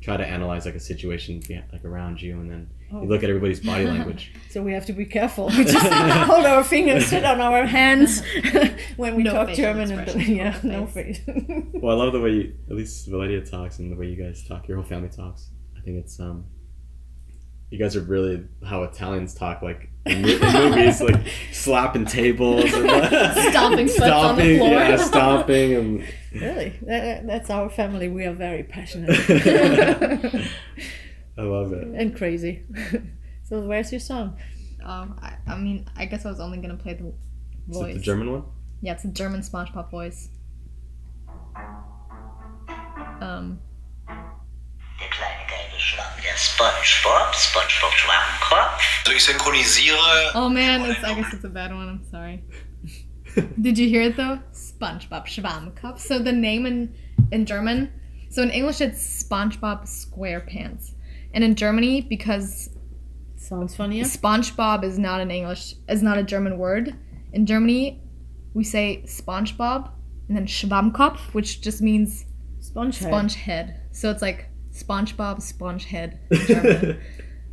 try to analyze like a situation like around you, and then oh. you look at everybody's body language. So we have to be careful. We just hold our fingers, sit on our hands when we no talk German. And, yeah, face. no face. Well, I love the way you, at least Valeria talks, and the way you guys talk. Your whole family talks. I think it's um. You guys are really how Italians talk, like in, in movies, like slapping tables, and, uh, stomping, stomping on the floor. Yeah, stomping, and really, that, that's our family. We are very passionate. I love it. And crazy. So, where's your song? Um, I, I mean, I guess I was only gonna play the voice. Is it the German one? Yeah, it's a German SpongeBob voice. Um. Der kleine geile Schwamm, der SpongeBob, SpongeBob Schwammkopf. So ich synchronisiere. Oh man, it's, I guess it's a bad one, I'm sorry. Did you hear it though? SpongeBob Schwammkopf. So the name in, in German, so in English it's SpongeBob SquarePants. And in Germany, because sounds funnier. SpongeBob is not an English, is not a German word. In Germany, we say SpongeBob and then Schwammkopf, which just means sponge head. Sponge head. So it's like SpongeBob Spongehead in German.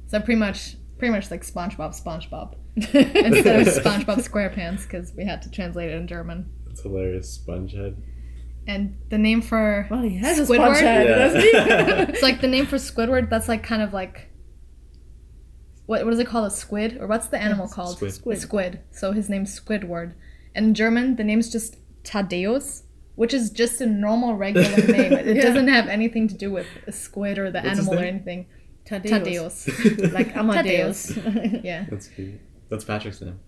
So pretty much pretty much like SpongeBob SpongeBob instead of SpongeBob SquarePants, because we had to translate it in German. That's hilarious. Spongehead. And the name for well, he has Squidward a sponge head, yeah. doesn't he? It's like the name for Squidward, that's like kind of like what what is it called? A squid? Or what's the animal called? Squid. Squid. Squid. So his name's Squidward. And in German the name's just Tadeus, which is just a normal, regular name. It yeah. doesn't have anything to do with a squid or the What's animal or anything. Tadeus. Tadeus. Like Amadeus. Tadeus. Yeah. That's cute. That's Patrick's name.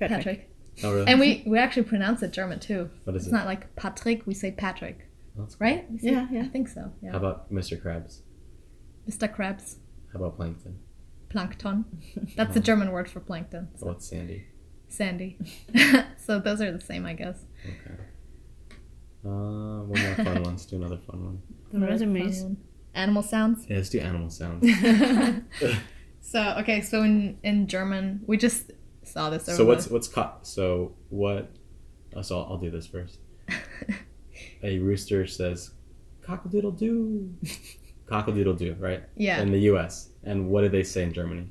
Patrick. Patrick. Oh, really? And we, we actually pronounce it German, too. What is it's it? It's not like Patrick, we say Patrick. That's right? Say, yeah, yeah. I think so. Yeah. How about Mister Krabs? Mister Krabs. How about Plankton? Plankton. That's oh. the German word for plankton. So. What's Sandy? Sandy. So those are the same, I guess. Okay. Uh, one more fun one. Let's do another fun one. The resumes. One. Animal sounds? Yeah, let's do animal sounds. So, okay, so in, in German, we just saw this over So what's, the... what's caught? So what, oh, so I'll, I'll do this first. A rooster says, cock-a-doodle-doo. Cock-a-doodle-doo, right? Yeah. In the U S. And what do they say in Germany?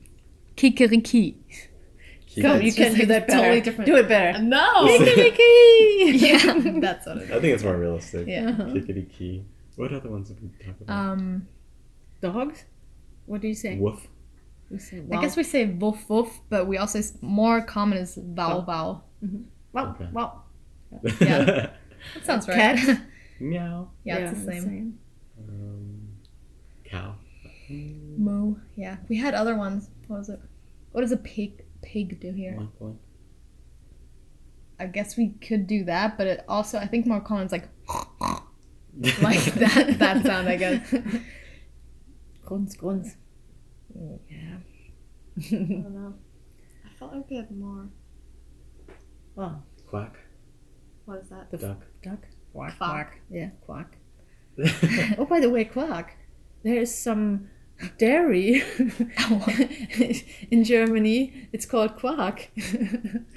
Kikeriki. Go, you can do that better. Totally different. Do it better. No. Kikiriki. Yeah, that's what it is. I think it's more realistic. Yeah. Uh-huh. Kikiriki. What other ones did we talk about? Um, dogs. What do you say? Woof. We say wow. I guess we say woof woof, but we also more common is bow bow. Wow wow. Yeah, that sounds right. Cat. Meow. Yeah, yeah, it's the same. same. Um, cow. Moo. Yeah, we had other ones. What was it? What is a pig? Pig do here. One point. I guess we could do that, but it also I think more common is like like that that sound, I guess. Grunz, grunz. Yeah. I don't know. I felt like we had more. Oh. Quack. What is that? The duck. Duck. Quack. Quack. Yeah. Quack. Oh, by the way, quack. There is some. Dairy in Germany, it's called quark.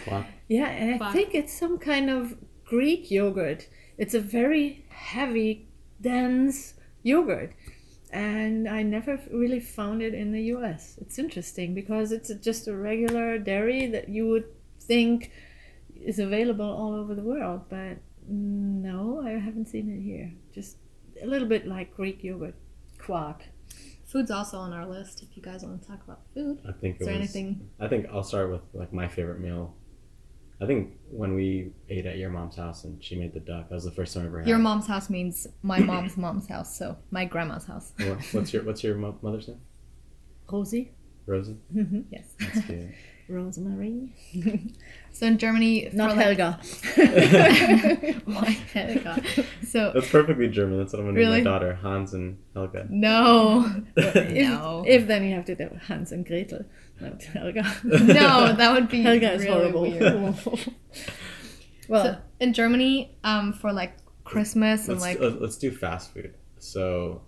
Quark. Yeah, and I quark. think it's some kind of Greek yogurt. It's a very heavy, dense yogurt, and I never really found it in the U S. It's interesting because it's just a regular dairy that you would think is available all over the world, but no, I haven't seen it here. Just a little bit like Greek yogurt, quark. Food's also on our list if you guys want to talk about food. I think it Is there was, anything? I think I'll start with like my favorite meal. I think when we ate at your mom's house and she made the duck, that was the first time I ever had Your mom's house means my mom's mom's house, so my grandma's house. Well, what's your What's your mo mother's name? Rosie. Rosie? Mm-hmm. Yes. That's cute. Rosemary. So in Germany... Not like... Helga. Why Helga? So, that's perfectly German. That's what I'm going to really? do my daughter. Hans and Helga. No. if, no. If then you have to do Hans and Gretel. Not Helga. No, that would be Helga is really horrible. Weird. Well, so in Germany, um, for like Christmas and like... Do, let's do fast food. So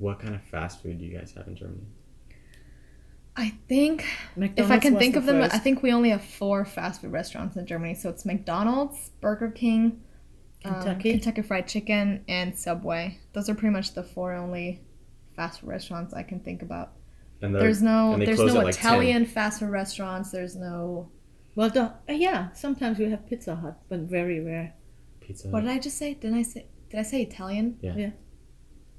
what kind of fast food do you guys have in Germany? I think, McDonald's if I can think the of them, first. I think we only have four fast food restaurants in Germany. So it's McDonald's, Burger King, Kentucky, um, Kentucky Fried Chicken, and Subway. Those are pretty much the four only fast food restaurants I can think about. And there's no, and there's no Italian like fast food restaurants. There's no. Well, the, uh, yeah, sometimes we have Pizza Hut, but very rare. Pizza. What did I just say? Did I say? Did I say Italian? Yeah. yeah.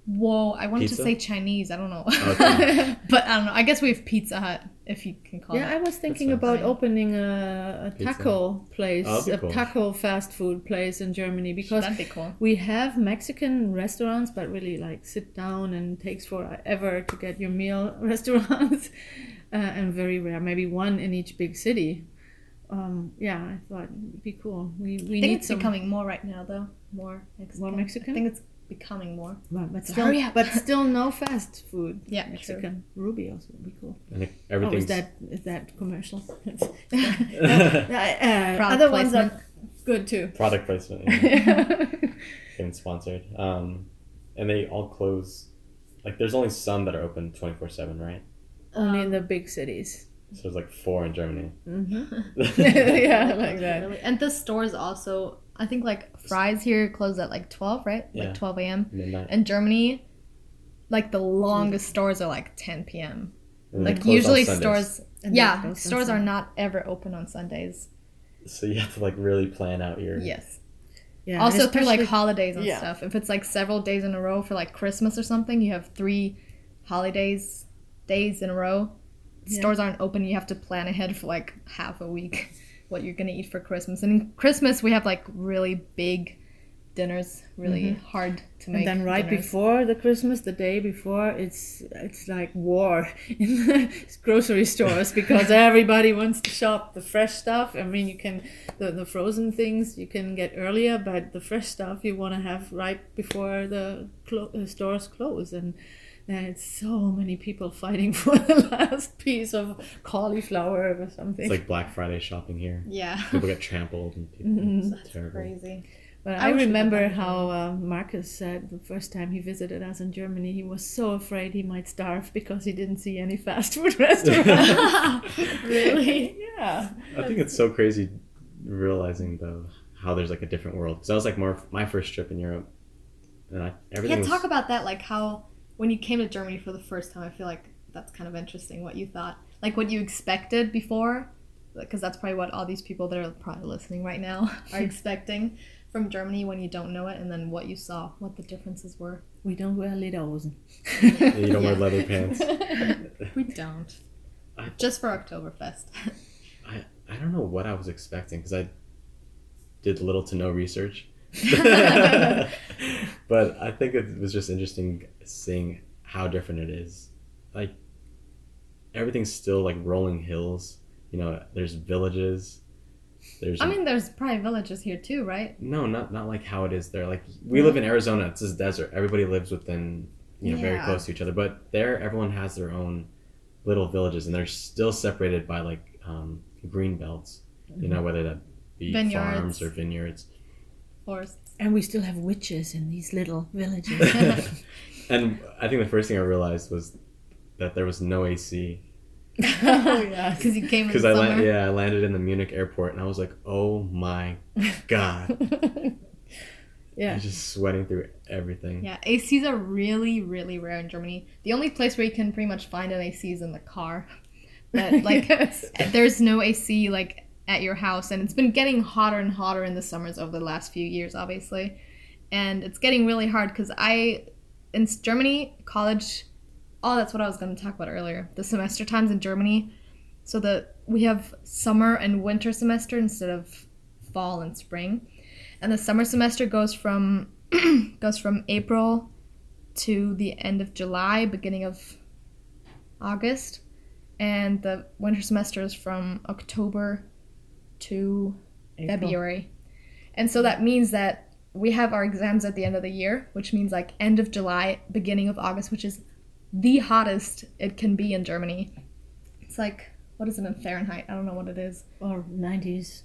Whoa, I wanted pizza? to say Chinese. I don't know. Okay. But I don't know. I guess we have Pizza Hut, if you can call yeah, it. Yeah, I was thinking about funny. opening a, a taco place, oh, a cool. taco fast food place in Germany, because that'd be cool. We have Mexican restaurants, but really like sit down and takes forever to get your meal restaurants, uh, and very rare. Maybe one in each big city. Um, yeah, I thought it'd be cool. We we I think need it's some... becoming more right now though. More Mexican. More Mexican. I think it's becoming more. But, but, still, Sorry, but still no fast food. Yeah, Mexican. True. Rubio's would be cool. And everything's... Oh, is that, is that commercial? uh, Other placement. Ones are good too. Product placement. Yeah. And sponsored. Um, and they all close. Like there's only some that are open twenty-four seven, right? Only um, in the big cities. So there's like four in Germany. Mm-hmm. Yeah, like that. And the stores also... I think like Fry's here closed at like twelve, right? Yeah. Like twelve a.m. Midnight. In Germany, like the longest stores are like ten p.m. And like usually stores, yeah, stores are not ever open on Sundays. So you have to like really plan out your... Yes. Yeah. Also through like holidays and yeah. stuff. If it's like several days in a row for like Christmas or something, you have three holidays, days in a row. Yeah. Stores aren't open. You have to plan ahead for like half a week. What you're gonna eat for Christmas. And Christmas we have like really big dinners, really mm-hmm. hard to make. And then right dinners. before the Christmas, the day before, it's it's like war in the grocery stores because everybody wants to shop the fresh stuff. I mean, you can the, the frozen things you can get earlier, but the fresh stuff you want to have right before the, clo- the stores close. And And it's so many people fighting for the last piece of cauliflower or something. It's like Black Friday shopping here. Yeah. People get trampled and people. Mm-hmm. That's terrible. Crazy. But I, I remember how uh, Marcus said the first time he visited us in Germany, he was so afraid he might starve because he didn't see any fast food restaurants. Really? Yeah. I think it's so crazy realizing though how there's like a different world. Because that was like more my first trip in Europe, and I everything. Yeah, was... talk about that, like how. When you came to Germany for the first time, I feel like that's kind of interesting what you thought, like what you expected before, because that's probably what all these people that are probably listening right now are expecting from Germany when you don't know it, and then what you saw, what the differences were. We don't wear Lederhosen. Yeah, you don't yeah. wear leather pants. We don't. I, Just for Oktoberfest. I, I don't know what I was expecting because I did little to no research. But I think it was just interesting seeing how different it is. Like everything's still like rolling hills, you know. There's villages. There's I mean, there's probably villages here too, right? No, not not like how it is there. Like we live in Arizona; it's this desert. Everybody lives within, you know, yeah. very close to each other. But there, everyone has their own little villages, and they're still separated by like um, green belts. You know, whether that be vineyards. farms or vineyards. Forests. And we still have witches in these little villages. And I think the first thing I realized was that there was no A C. Oh yeah, because you came in the I summer. La- yeah, I landed in the Munich airport, and I was like, "Oh my god!" Yeah, I'm just sweating through everything. Yeah, A Cs are really, really rare in Germany. The only place where you can pretty much find an A C is in the car. But like, yes. There's no A C like at your house, and it's been getting hotter and hotter in the summers over the last few years, obviously, and it's getting really hard because I. In Germany, college, oh, that's what I was going to talk about earlier. The semester times in Germany, so that we have summer and winter semester instead of fall and spring, and the summer semester goes from goes from April to the end of July, beginning of August, and the winter semester is from October to April. February, and so that means that. We have our exams at the end of the year, which means like end of July, beginning of August, which is the hottest it can be in Germany. It's like, what is it in Fahrenheit? I don't know what it is. Or nineties.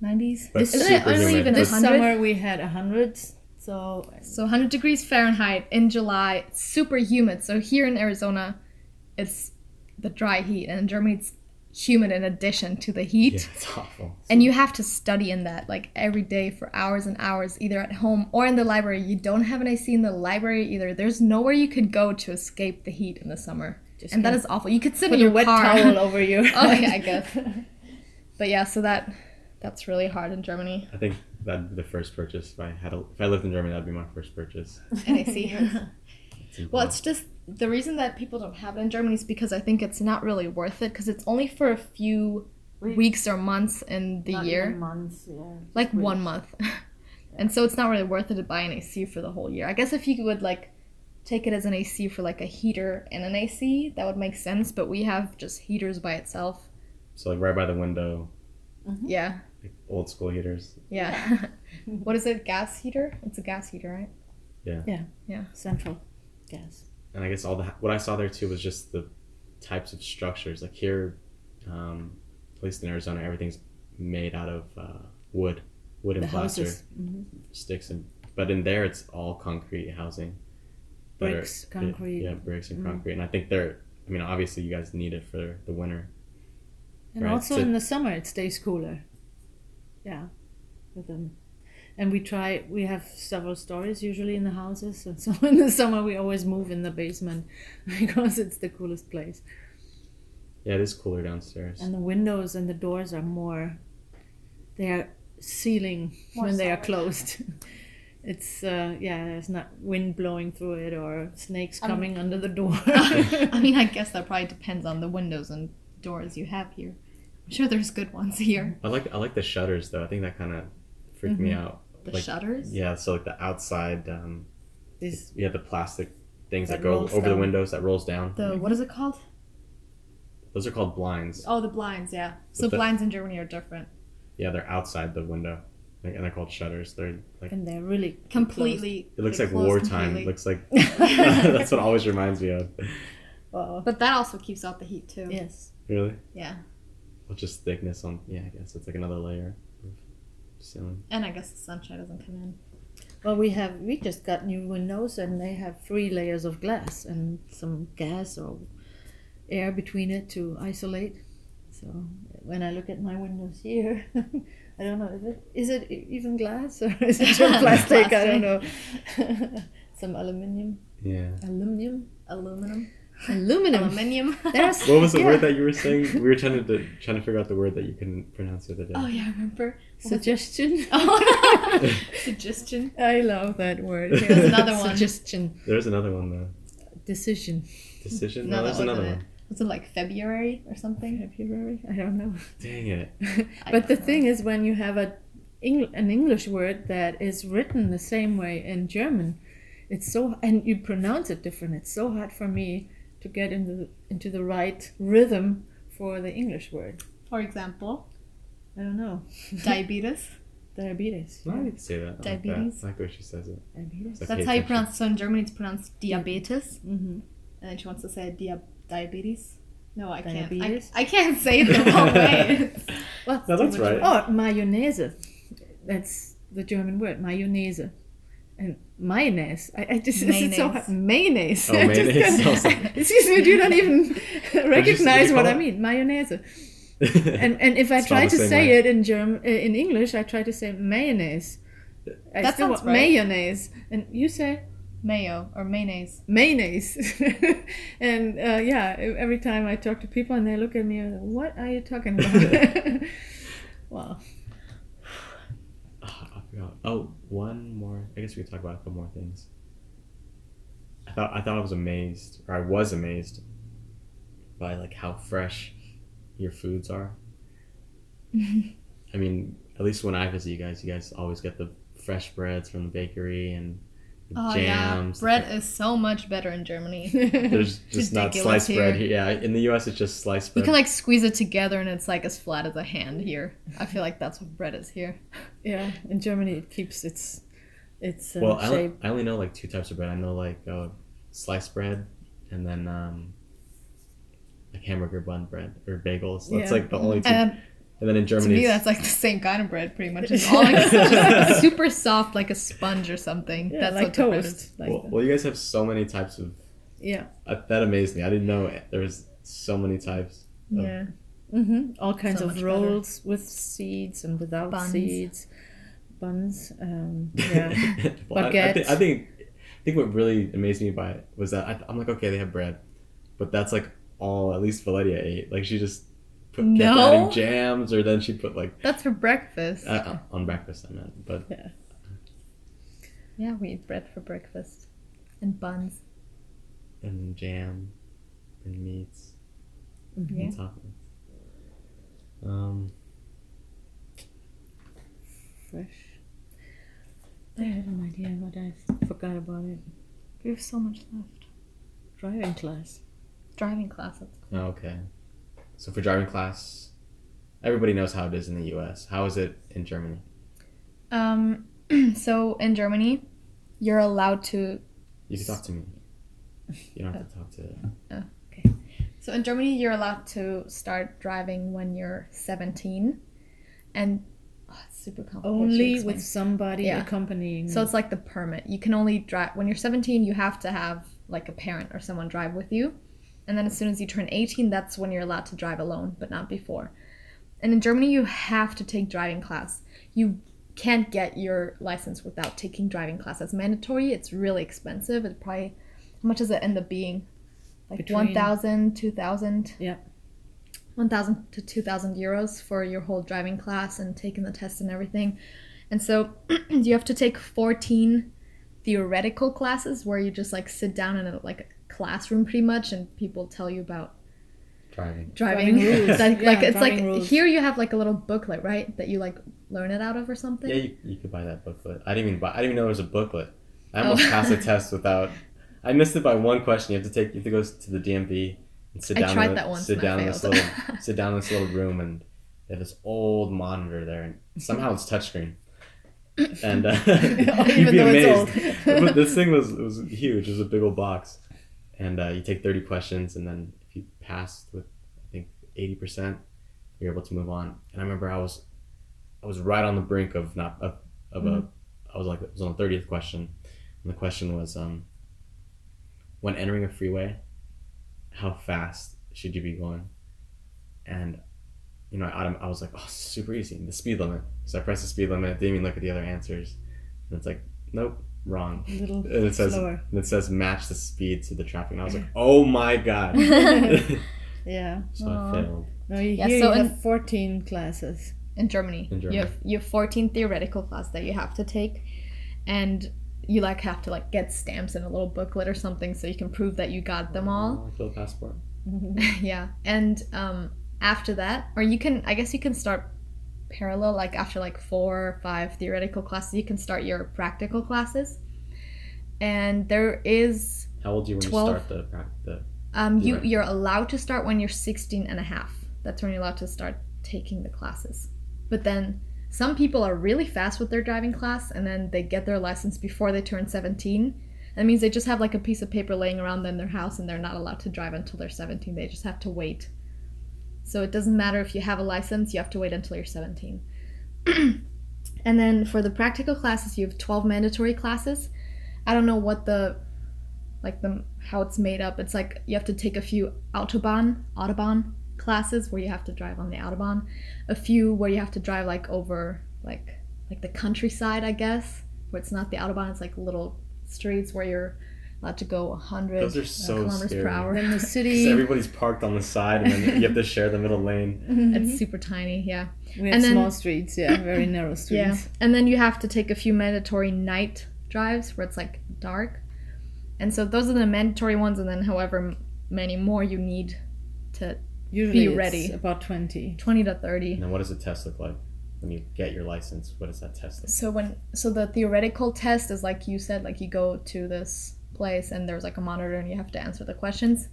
nineties? That's Isn't it only even this one hundred? Summer we had one hundred. So so one hundred degrees Fahrenheit in July, super humid. So here in Arizona, it's the dry heat, and in Germany it's humid in addition to the heat. Yeah, it's awful. And you have to study in that, like, every day for hours and hours, either at home or in the library. You don't have an A C in the library either. There's nowhere you could go to escape the heat in the summer. Just and that is awful. You could sit in your wet car. Towel over you. Oh, yeah, I guess. But yeah, so that that's really hard in Germany. I think that the first purchase, if I had, a, if I lived in Germany, that'd be my first purchase. And I see. Well, it's just the reason that people don't have it in Germany is because I think it's not really worth it, because it's only for a few weeks, weeks or months in the not year. Even months, yeah. Like weeks. One month, yeah. And so it's not really worth it to buy an A C for the whole year. I guess if you would like take it as an A C for like a heater and an A C, that would make sense. But we have just heaters by itself. So like right by the window. Mm-hmm. Yeah. Like old school heaters. Yeah. What is it? Gas heater? It's a gas heater, right? Yeah. Yeah. Yeah. Central gas. And I guess all the what I saw there too was just the types of structures. Like here, um, at least in Arizona, everything's made out of uh, wood, wood and the plaster, mm-hmm. sticks, and but in there it's all concrete housing. Bricks, are, concrete. Yeah, bricks and concrete. Mm-hmm. And I think they're. I mean, obviously, you guys need it for the winter. And right? also so, in the summer, it stays cooler. Yeah, with them. And we try, we have several stories usually in the houses. And so in the summer, we always move in the basement because it's the coolest place. Yeah, it is cooler downstairs. And the windows and the doors are more, they are sealing more when solid. They are closed. It's, uh, yeah, there's not wind blowing through it or snakes coming um, under the door. I mean, I guess that probably depends on the windows and doors you have here. I'm sure there's good ones here. I like I like the shutters, though. I think that kind of freaked mm-hmm. me out. The like, shutters? Yeah, so like the outside, um, These, yeah, the plastic things that, that go over down. The windows that rolls down. The like, what is it called? Those are called blinds. Oh, the blinds, yeah. But so the, blinds in Germany are different. Yeah, they're outside the window, like, and they're called shutters. They're like and they're really completely. Closed. It looks like wartime. Completely. It looks like that's what always reminds me of. Uh-oh. But that also keeps out the heat too. Yes. Really? Yeah. Well, just thickness on. Yeah, I guess it's like another layer. Ceiling. And I guess the sunshine doesn't come in. Well, we have we just got new windows, and they have three layers of glass and some gas or air between it to isolate. So when I look at my windows here, I don't know, is it is it even glass or is it just plastic? plastic? I don't know. Some aluminium. Yeah. Aluminium. Aluminum. Aluminum. Aluminium. What was the yeah. word that you were saying? We were trying to trying to figure out the word that you couldn't pronounce the other day. Oh yeah, I remember. Suggestion. Oh. Suggestion. I love that word. Yeah. There's another one. Suggestion. There's another one though. Decision. Decision. No, no there's another one. Was it like February or something? February. I don't know. Dang it. But the know. thing is, when you have a Eng- an English word that is written the same way in German, it's so and you pronounce it different. It's so hard for me to get into the, into the right rhythm for the English word. For example? I don't know. Diabetes. Diabetes. Why yeah. did you say that? Diabetes. I like the way she says it. Diabetes. That's okay, how you pronounce it. So in German it's pronounced diabetes. Mm-hmm. And then she wants to say dia- diabetes. No, I diabetes. can't. I, I can't say it the wrong way. What's no, that's right. Word? Oh, mayonnaise. That's the German word, mayonnaise. And mayonnaise. I, I just mayonnaise. It's so hard. Mayonnaise. Oh, mayonnaise. Just, excuse me, you don't even recognize what I mean. Mayonnaise. and and if I try to say way. it in German, in English, I try to say mayonnaise. I that still sounds right. Mayonnaise, and you say mayo or mayonnaise. Mayonnaise. And uh, yeah, every time I talk to people and they look at me, like, what are you talking about? Wow. Oh, one more. I guess we could talk about a couple more things. I thought I thought I was amazed, or I was amazed by like how fresh your foods are. I mean, at least when I visit you guys, you guys always get the fresh breads from the bakery and the oh, jams. Yeah. Bread is so much better in Germany. There's just not sliced here. bread here. Yeah, in the U S it's just sliced bread. You can like squeeze it together and it's like as flat as a hand here. I feel like that's what bread is here. Yeah, in Germany it keeps its its um, well, I, shape. I only know like two types of bread. I know like uh, sliced bread and then um, like hamburger bun bread or bagels. That's yeah. like the only two. And, then, and then in Germany, to me that's like the same kind of bread pretty much. It's all like it's just like super soft, like a sponge or something. Yeah, that's like what toast. Bread is. Like well, well, you guys have so many types of. Yeah. Uh, that amazed me. I didn't know there was so many types. Of yeah. Mm-hmm. All kinds so of rolls better. With seeds and without Buns. seeds. Buns. Um, yeah. well, I, I, th- I think I think what really amazed me by it was that I th- I'm like, okay, they have bread, but that's like all at least Valeria ate. Like she just put no? kept adding jams, or then she put like that's for breakfast. Uh, on breakfast, I meant, but yeah. Yeah, we eat bread for breakfast, and buns, and jam, and meats, mm-hmm. and toppings. Um, Fresh. I had an idea, but I forgot about it. We have so much left. Driving class. Driving class. That's cool. Oh, okay. So for driving class, everybody knows how it is in the U S. How is it in Germany? Um. So in Germany. You're allowed to... You can talk to me. You don't have to talk to... Oh, okay. So in Germany, you're allowed to start driving when you're seventeen. And oh, it's super complicated. Only with somebody yeah. accompanying. So it's like the permit. You can only drive... When you're seventeen, you have to have like a parent or someone drive with you. And then as soon as you turn eighteen, that's when you're allowed to drive alone, but not before. And in Germany, you have to take driving class. You... can't get your license without taking driving class. That's mandatory. It's really expensive. It probably, how much does it end up being? Like Between, one thousand, two thousand? Yeah. one thousand to two thousand euros for your whole driving class and taking the test and everything. And so you have to take fourteen theoretical classes where you just like sit down in a, like a classroom pretty much and people tell you about driving driving, driving rules. Like, yeah, like it's like rules. Here you have like a little booklet, right, that you like learn it out of or something. Yeah, you, you could buy that booklet. I didn't even buy. I didn't even know there was a booklet. I almost oh. passed the test without. I missed it by one question. You have to take. You have to go to the D M V and sit I down. I tried in the, that once. Sit down I in this little. Sit down in this little room, and they have this old monitor there, and somehow it's touchscreen. And uh, you'd be amazed. But this thing was it was huge. It was a big old box, and uh, you take thirty questions, and then if you passed with I think eighty percent, you're able to move on. And I remember I was. I was right on the brink of not of, of mm-hmm. a I was like it was on the thirtieth question, and the question was um when entering a freeway, how fast should you be going? And you know I, I was like, oh, super easy, the speed limit. So I pressed the speed limit, didn't even look at the other answers, and it's like, nope, wrong. A little and it says slower. And it says match the speed to the traffic, and I was like, oh my god. Yeah. So Aww. I failed. No, you, yeah, so you have in- fourteen classes. In Germany. In Germany, you have you have fourteen theoretical classes that you have to take, and you like have to like get stamps in a little booklet or something so you can prove that you got them all. Like a little passport. Yeah, and um, after that, or you can, I guess you can start parallel. Like after like four or five theoretical classes, you can start your practical classes. And there is. How old do you when twelve, you start the? the um, you you're allowed to start when you're sixteen and a half. That's when you're allowed to start taking the classes. But then some people are really fast with their driving class and then they get their license before they turn seventeen. That means they just have like a piece of paper laying around in their house and they're not allowed to drive until they're seventeen. They just have to wait. So it doesn't matter if you have a license, you have to wait until you're seventeen. And then for the practical classes, you have twelve mandatory classes. I don't know what the, like the, how it's made up. It's like you have to take a few Autobahn, Autobahn. classes where you have to drive on the Autobahn, a few where you have to drive like over like like the countryside, I guess, where it's not the Autobahn, it's like little streets where you're allowed to go one hundred Those are so kilometers scary. Per hour in the city. Everybody's parked on the side and then you have to share the middle lane. Mm-hmm. It's super tiny, yeah. We have and then, small streets, yeah, very narrow streets. Yeah. And then you have to take a few mandatory night drives where it's like dark. And so those are the mandatory ones, and then however many more you need to Usually be ready. It's about twenty. twenty to thirty. And then what does the test look like when you get your license? What does that test look like? So when so the theoretical test is like you said, like you go to this place and there's like a monitor and you have to answer the questions.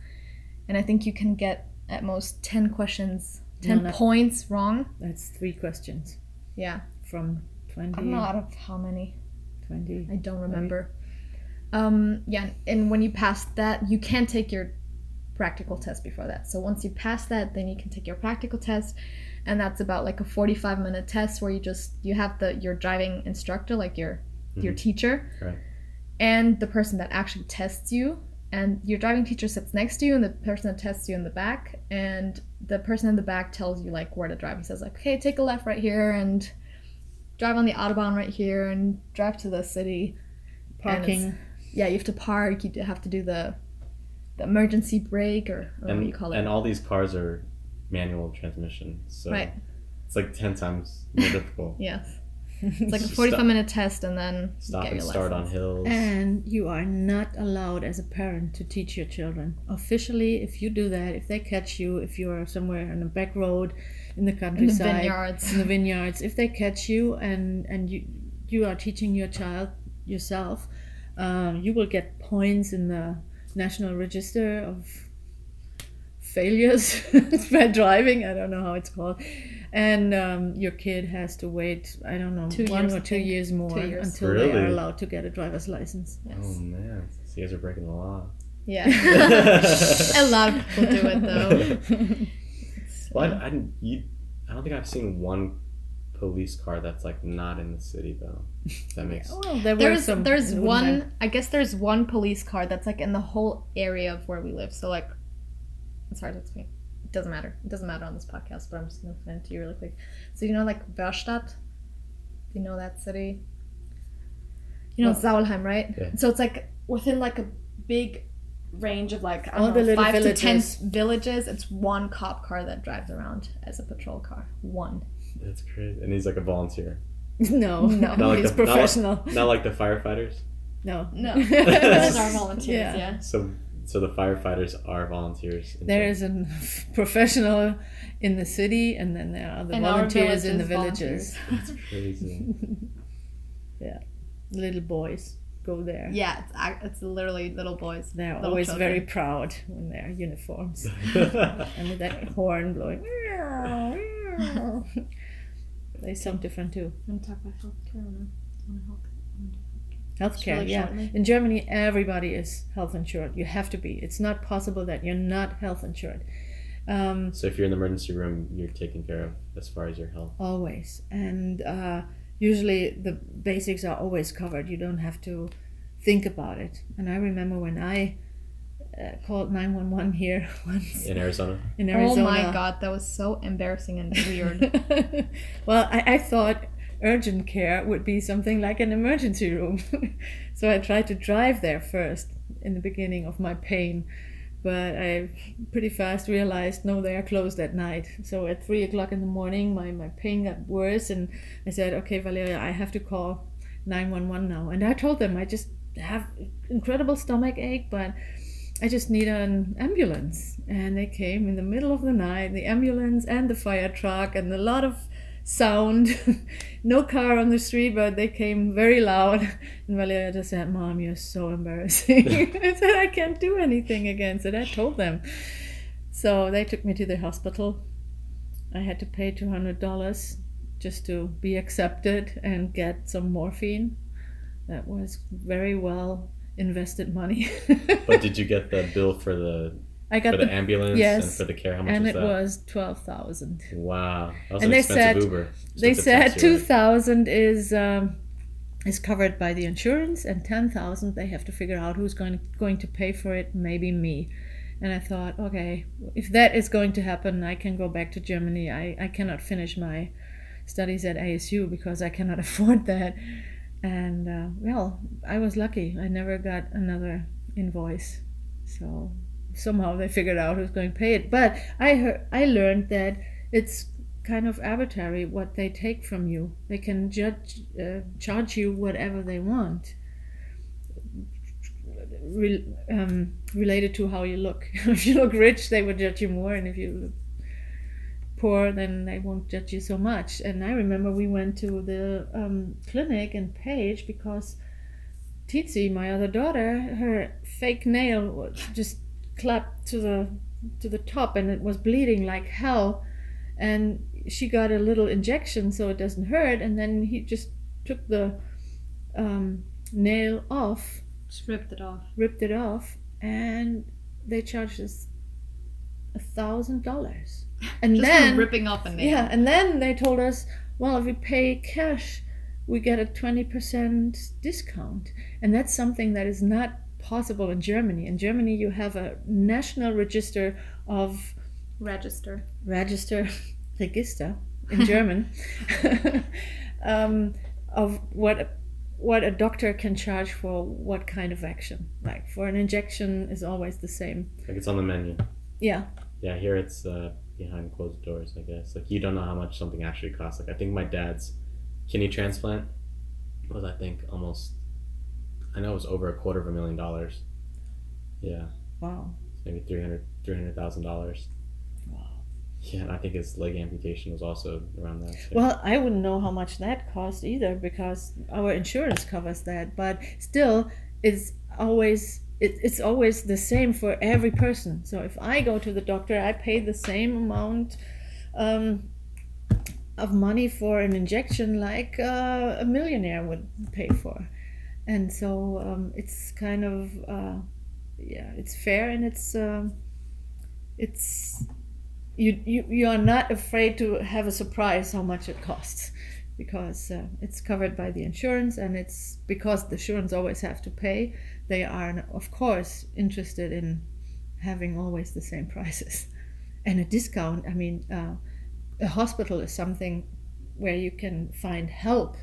And I think you can get at most ten questions, ten no, no. points wrong. That's three questions. Yeah. From twenty. I'm not out of how many? twenty. I don't remember. twenty. Um. Yeah. And when you pass that, you can take your practical test before that. So once you pass that, then you can take your practical test, and that's about like a forty-five minute test where you just you have the your driving instructor, like your mm-hmm. your teacher, right. and the person that actually tests you, and your driving teacher sits next to you, and the person that tests you in the back, and the person in the back tells you like where to drive. He says like, okay, take a left right here, and drive on the Autobahn right here, and drive to the city. Parking. Yeah, you have to park, you have to do the the emergency brake, or, or and, what you call it. And all these cars are manual transmission, so right. It's like ten times more difficult. Yes. It's like a forty-five minute test, and then stop you get and your start lessons. On hills. And you are not allowed as a parent to teach your children. Officially, if you do that, if they catch you, if you're somewhere on a back road in the countryside, in the vineyards, in the vineyards if they catch you and, and you you are teaching your child yourself, uh, you will get points in the National Register of Failures for driving. I don't know how it's called. And um, your kid has to wait, I don't know, two one years, or two years more two years. until really? they are allowed to get a driver's license. Yes. Oh, man. So you guys are breaking the law. Yeah. A lot of people do it, though. Well, I, I, you, I don't think I've seen one police car that's, like, not in the city, though. That makes sense. Well, there there's some, there's one, have... I guess there's one police car that's, like, in the whole area of where we live. So, like, it's hard to explain. It doesn't matter. It doesn't matter on this podcast, but I'm just going to explain it to you really quick. So, you know, like, Börschtadt? You know that city? You know, well, Saulheim, right? Yeah. So it's, like, within, like, a big range of, like, I don't know, five villages. to ten villages. It's one cop car that drives around as a patrol car. One. That's crazy. And he's, like, a volunteer. No. No. Not like he's the, professional. Not like, not like the firefighters? No. No. Those are volunteers, yeah. yeah. So... So the firefighters are volunteers. There is a professional in the city, and then there are the and volunteers in the villages. That's crazy. Yeah, little boys go there. Yeah, it's, it's literally little boys. They're little always children. Very proud in their uniforms, and with that horn blowing. They sound different too. I'm talking about healthcare. I want to help. Healthcare, really yeah. Shortly. In Germany, everybody is health insured. You have to be. It's not possible that you're not health insured. Um, so if you're in the emergency room, you're taken care of as far as your health. Always. And uh, usually the basics are always covered. You don't have to think about it. And I remember when I uh, called nine one one here once. In Arizona? In Arizona. Oh my God, that was so embarrassing and weird. Well, I, I thought... urgent care would be something like an emergency room. So I tried to drive there first in the beginning of my pain, but I pretty fast realized, no, they are closed at night. So at three o'clock in the morning, my, my pain got worse, and I said, okay, Valeria, I have to call nine one one now. And I told them I just have incredible stomach ache, but I just need an ambulance. And they came in the middle of the night, the ambulance and the fire truck and a lot of sound. No car on the street, but they came very loud. And Valeria just said, Mom, you're so embarrassing. I said, I can't do anything against it. I told them. So they took me to the hospital. I had to pay two hundred dollars just to be accepted and get some morphine. That was very well invested money. But did you get the bill for the... I got for the, the ambulance, yes, and for the care. How much and was that? And it was twelve thousand. Wow, that was and an they expensive said Uber. They said two thousand is um, is covered by the insurance, and ten thousand they have to figure out who's going to, going to pay for it. Maybe me. And I thought, okay, if that is going to happen, I can go back to Germany. I, I cannot finish my studies at A S U because I cannot afford that. And uh, well, I was lucky. I never got another invoice. So. Somehow they figured out who's going to pay it. But I heard, I learned that it's kind of arbitrary what they take from you. They can judge, uh, charge you whatever they want, Re- um, related to how you look. If you look rich, they will judge you more, and if you look poor, then they won't judge you so much. And I remember we went to the um, clinic in Page because Tizi, my other daughter, her fake nail was just clapped to the to the top, and it was bleeding like hell, and she got a little injection so it doesn't hurt, and then he just took the um, nail off, just ripped it off ripped it off and they charged us a thousand dollars, and just then for ripping off a nail. Yeah, and then they told us, well, if we pay cash we get a twenty percent discount, and that's something that is not possible in Germany. In Germany, you have a national register of... Register. Register. Register in German. um, of what what a doctor can charge for what kind of action. Like for an injection is always the same. Like it's on the menu. Yeah. Yeah, here it's uh, behind closed doors, I guess. Like you don't know how much something actually costs. Like I think my dad's kidney transplant was, I think, almost... I know it was over a quarter of a million dollars. Yeah. Wow. Maybe three hundred thousand dollars. three hundred thousand dollars. Wow. Yeah, and I think his leg amputation was also around that. Too. Well, I wouldn't know how much that cost either because our insurance covers that. But still, it's always it, it's always the same for every person. So if I go to the doctor, I pay the same amount um, of money for an injection like uh, a millionaire would pay for. And so um, it's kind of, uh, yeah, it's fair and it's, uh, it's you, you you are not afraid to have a surprise how much it costs because uh, it's covered by the insurance and it's because the insurance always have to pay. They are, of course, interested in having always the same prices. And a discount, I mean, uh, a hospital is something where you can find help,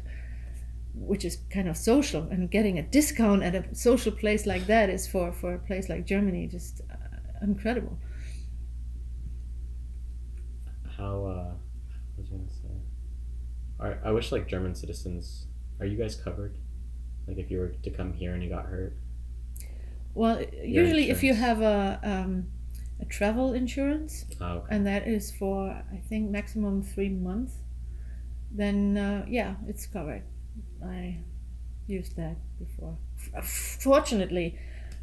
which is kind of social, and getting a discount at a social place like that is for, for a place like Germany just uh, incredible. How, uh, what was I gonna say? Are, I wish like German citizens, are you guys covered? Like if you were to come here and you got hurt? Well, Your usually insurance. If you have a, um, a travel insurance, oh, okay. And that is for, I think, maximum three months, then uh, yeah, it's covered. I used that before. Fortunately,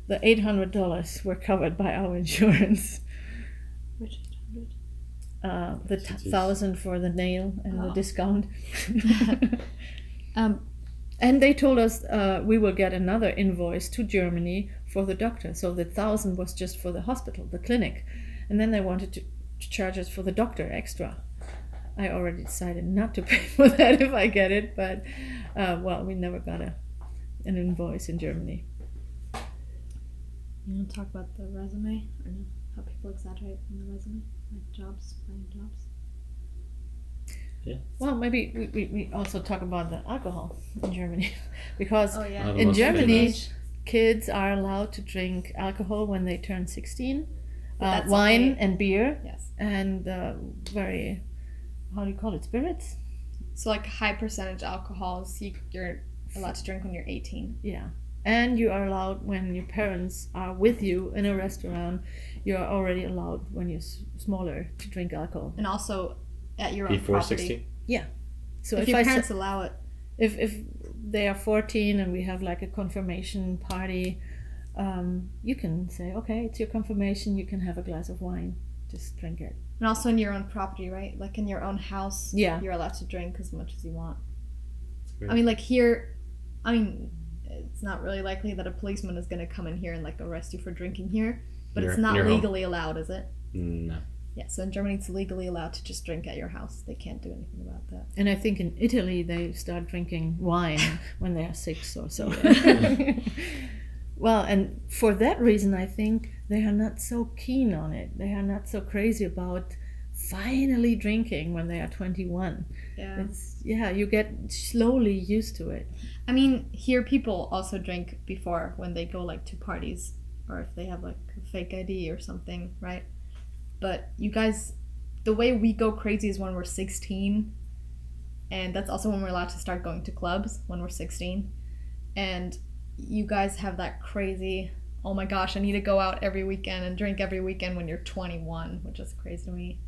the eight hundred dollars were covered by our insurance. Which eight hundred? Uh, the thousand for the nail and oh. the discount. um, and they told us uh, we will get another invoice to Germany for the doctor. So the thousand was just for the hospital, the clinic. And then they wanted to charge us for the doctor extra. I already decided not to pay for that if I get it, but uh, well, we never got a, an invoice in Germany. You want to talk about the resume, or no? How people exaggerate in the resume, like jobs, finding jobs? Yeah. Well, maybe we, we, we also talk about the alcohol in Germany, because oh, yeah. in Germany, kids are allowed to drink alcohol when they turn sixteen, uh, wine okay. and beer, yes. and uh, very... How do you call it? Spirits? So like high percentage alcohols you, you're allowed to drink when you're eighteen. Yeah. And you are allowed when your parents are with you in a restaurant. You're already allowed when you're smaller to drink alcohol. And also at your own property. Before sixteen? Yeah. So if, if your parents I, allow it. If if they are fourteen and we have like a confirmation party, um, you can say, okay, it's your confirmation. You can have a glass of wine. Just drink it. And also in your own property, right? Like in your own house, yeah. You're allowed to drink as much as you want. I mean, like here, I mean, it's not really likely that a policeman is going to come in here and like arrest you for drinking here, but near, it's not legally home. Allowed, is it? No. Yeah, so in Germany, it's legally allowed to just drink at your house. They can't do anything about that. And I think in Italy, they start drinking wine when they are six or so. Yeah. Well, and for that reason, I think they are not so keen on it. They are not so crazy about finally drinking when they are twenty-one. Yeah. It's, yeah, you get slowly used to it. I mean, here people also drink before when they go like to parties or if they have like a fake I D or something, right? But you guys, the way we go crazy is when we're sixteen. And that's also when we're allowed to start going to clubs when we're sixteen. And... You guys have that crazy, oh my gosh, I need to go out every weekend and drink every weekend when you're twenty-one, which is crazy to me.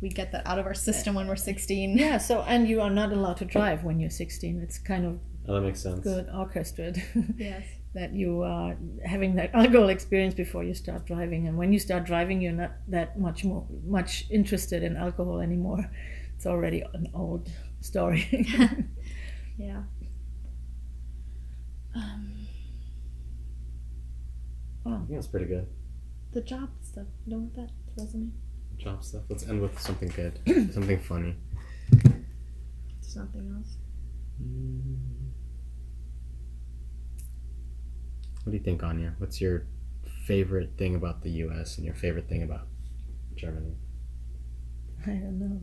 We get that out of our system when we're sixteen. Yeah, so, and you are not allowed to drive when you're sixteen. It's kind of oh, that makes sense. Good orchestrated. Yes. That you are having that alcohol experience before you start driving. And when you start driving, you're not that much more much interested in alcohol anymore. It's already an old story. Yeah. Um, wow. Yeah, it's pretty good. The job stuff. You don't want that resume? Job stuff. Let's end with something good. Something funny. Something else. Mm. What do you think, Anya? What's your favorite thing about the U S and your favorite thing about Germany? I don't know.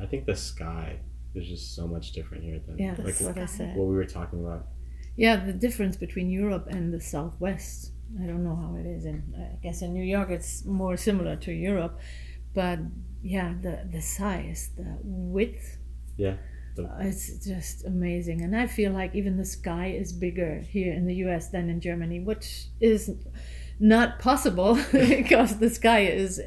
I think the sky is just so much different here than yeah, that's like what I said. What we were talking about. Yeah, the difference between Europe and the Southwest. I don't know how it is, and I guess in New York it's more similar to Europe, but yeah, the the size, the width. Yeah. Uh, it's just amazing, and I feel like even the sky is bigger here in the U S than in Germany, which is not possible because the sky is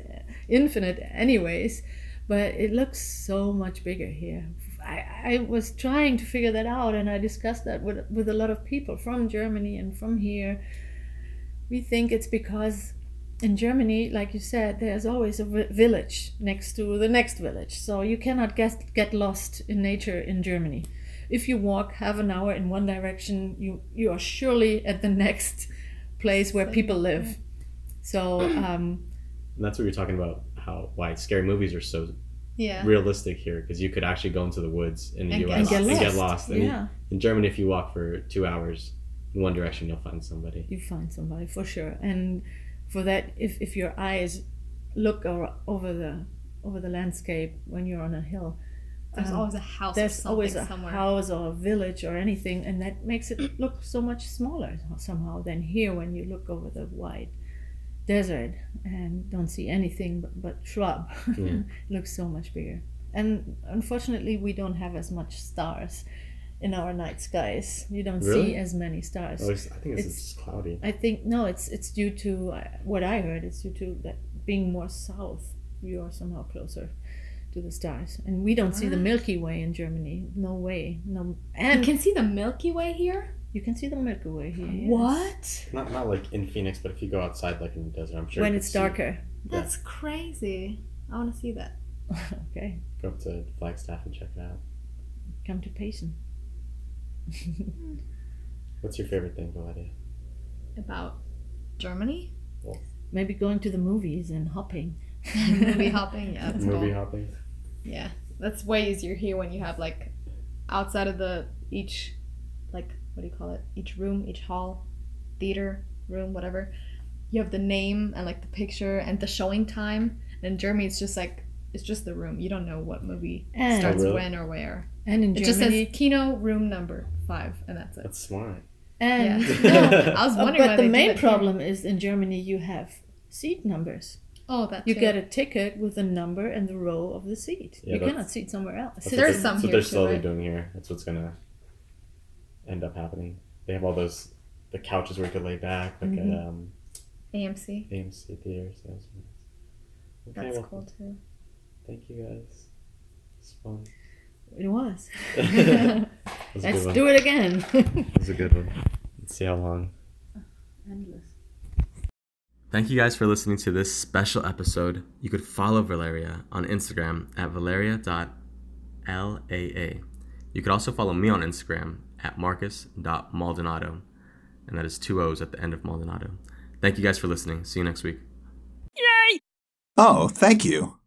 infinite anyways, but it looks so much bigger here. I, I was trying to figure that out, and I discussed that with, with a lot of people from Germany and from here. We think it's because in Germany, like you said, there's always a village next to the next village. So you cannot get, get lost in nature in Germany. If you walk half an hour in one direction, you, you are surely at the next place where people live. So um, that's what you're talking about, how why scary movies are so yeah. realistic here, because you could actually go into the woods in the and U S get and get lost. And yeah. in Germany, if you walk for two hours in one direction, you'll find somebody. You find somebody, for sure. And for that, if, if your eyes look or, over the over the landscape when you're on a hill, there's um, always a house. There's or something always a somewhere. house or a village or anything, and that makes it look so much smaller somehow than here when you look over the wide desert and don't see anything but, but shrub. Yeah. It looks so much bigger. And unfortunately, we don't have as much stars in our night skies. You don't really? see as many stars. Oh, I think it's, it's cloudy. I think no, it's it's due to uh, what I heard. It's due to that being more south, you are somehow closer to the stars, and we don't ah. see the Milky Way in Germany. No way, no. And you can see the Milky Way here. You can see the Milky Way here. Yes. What? Not not like in Phoenix, but if you go outside, like in the desert, I'm sure. When it's darker. That's yeah. crazy. I want to see that. Okay. Go up to Flagstaff and check it out. Come to Payson. What's your favorite thing, Valeria? About Germany? Well, maybe going to the movies and hopping. Movie hopping, yeah. That's Movie cool. hopping. Yeah, that's way easier here when you have like outside of the each, like what do you call it? Each room, each hall, theater room, whatever. You have the name and like the picture and the showing time. And in Germany, it's just like it's just the room. You don't know what movie and starts oh, really? when or where. And in it Germany, just says Kino room number five, and that's it. That's smart. And yeah. no, I was wondering. Oh, but why the main problem here. is in Germany you have seat numbers. Oh, that you too. get a ticket with the number and the row of the seat. Yeah, you cannot seat somewhere else. So there's some. That's what they're slowly right? doing here. That's what's gonna end up happening. They have all those the couches where you could lay back, like mm-hmm. at um, A M C. A M C theaters. So that's, nice. okay, that's well, cool too. Thank you guys. It's fun. It was. was Let's do it again. That was a good one. Let's see how long. Endless. Thank you guys for listening to this special episode. You could follow Valeria on Instagram at valeria dot laa. You could also follow me on Instagram at marcus dot maldonado. And that is two O's at the end of Maldonado. Thank you guys for listening. See you next week. Yay! Oh, thank you.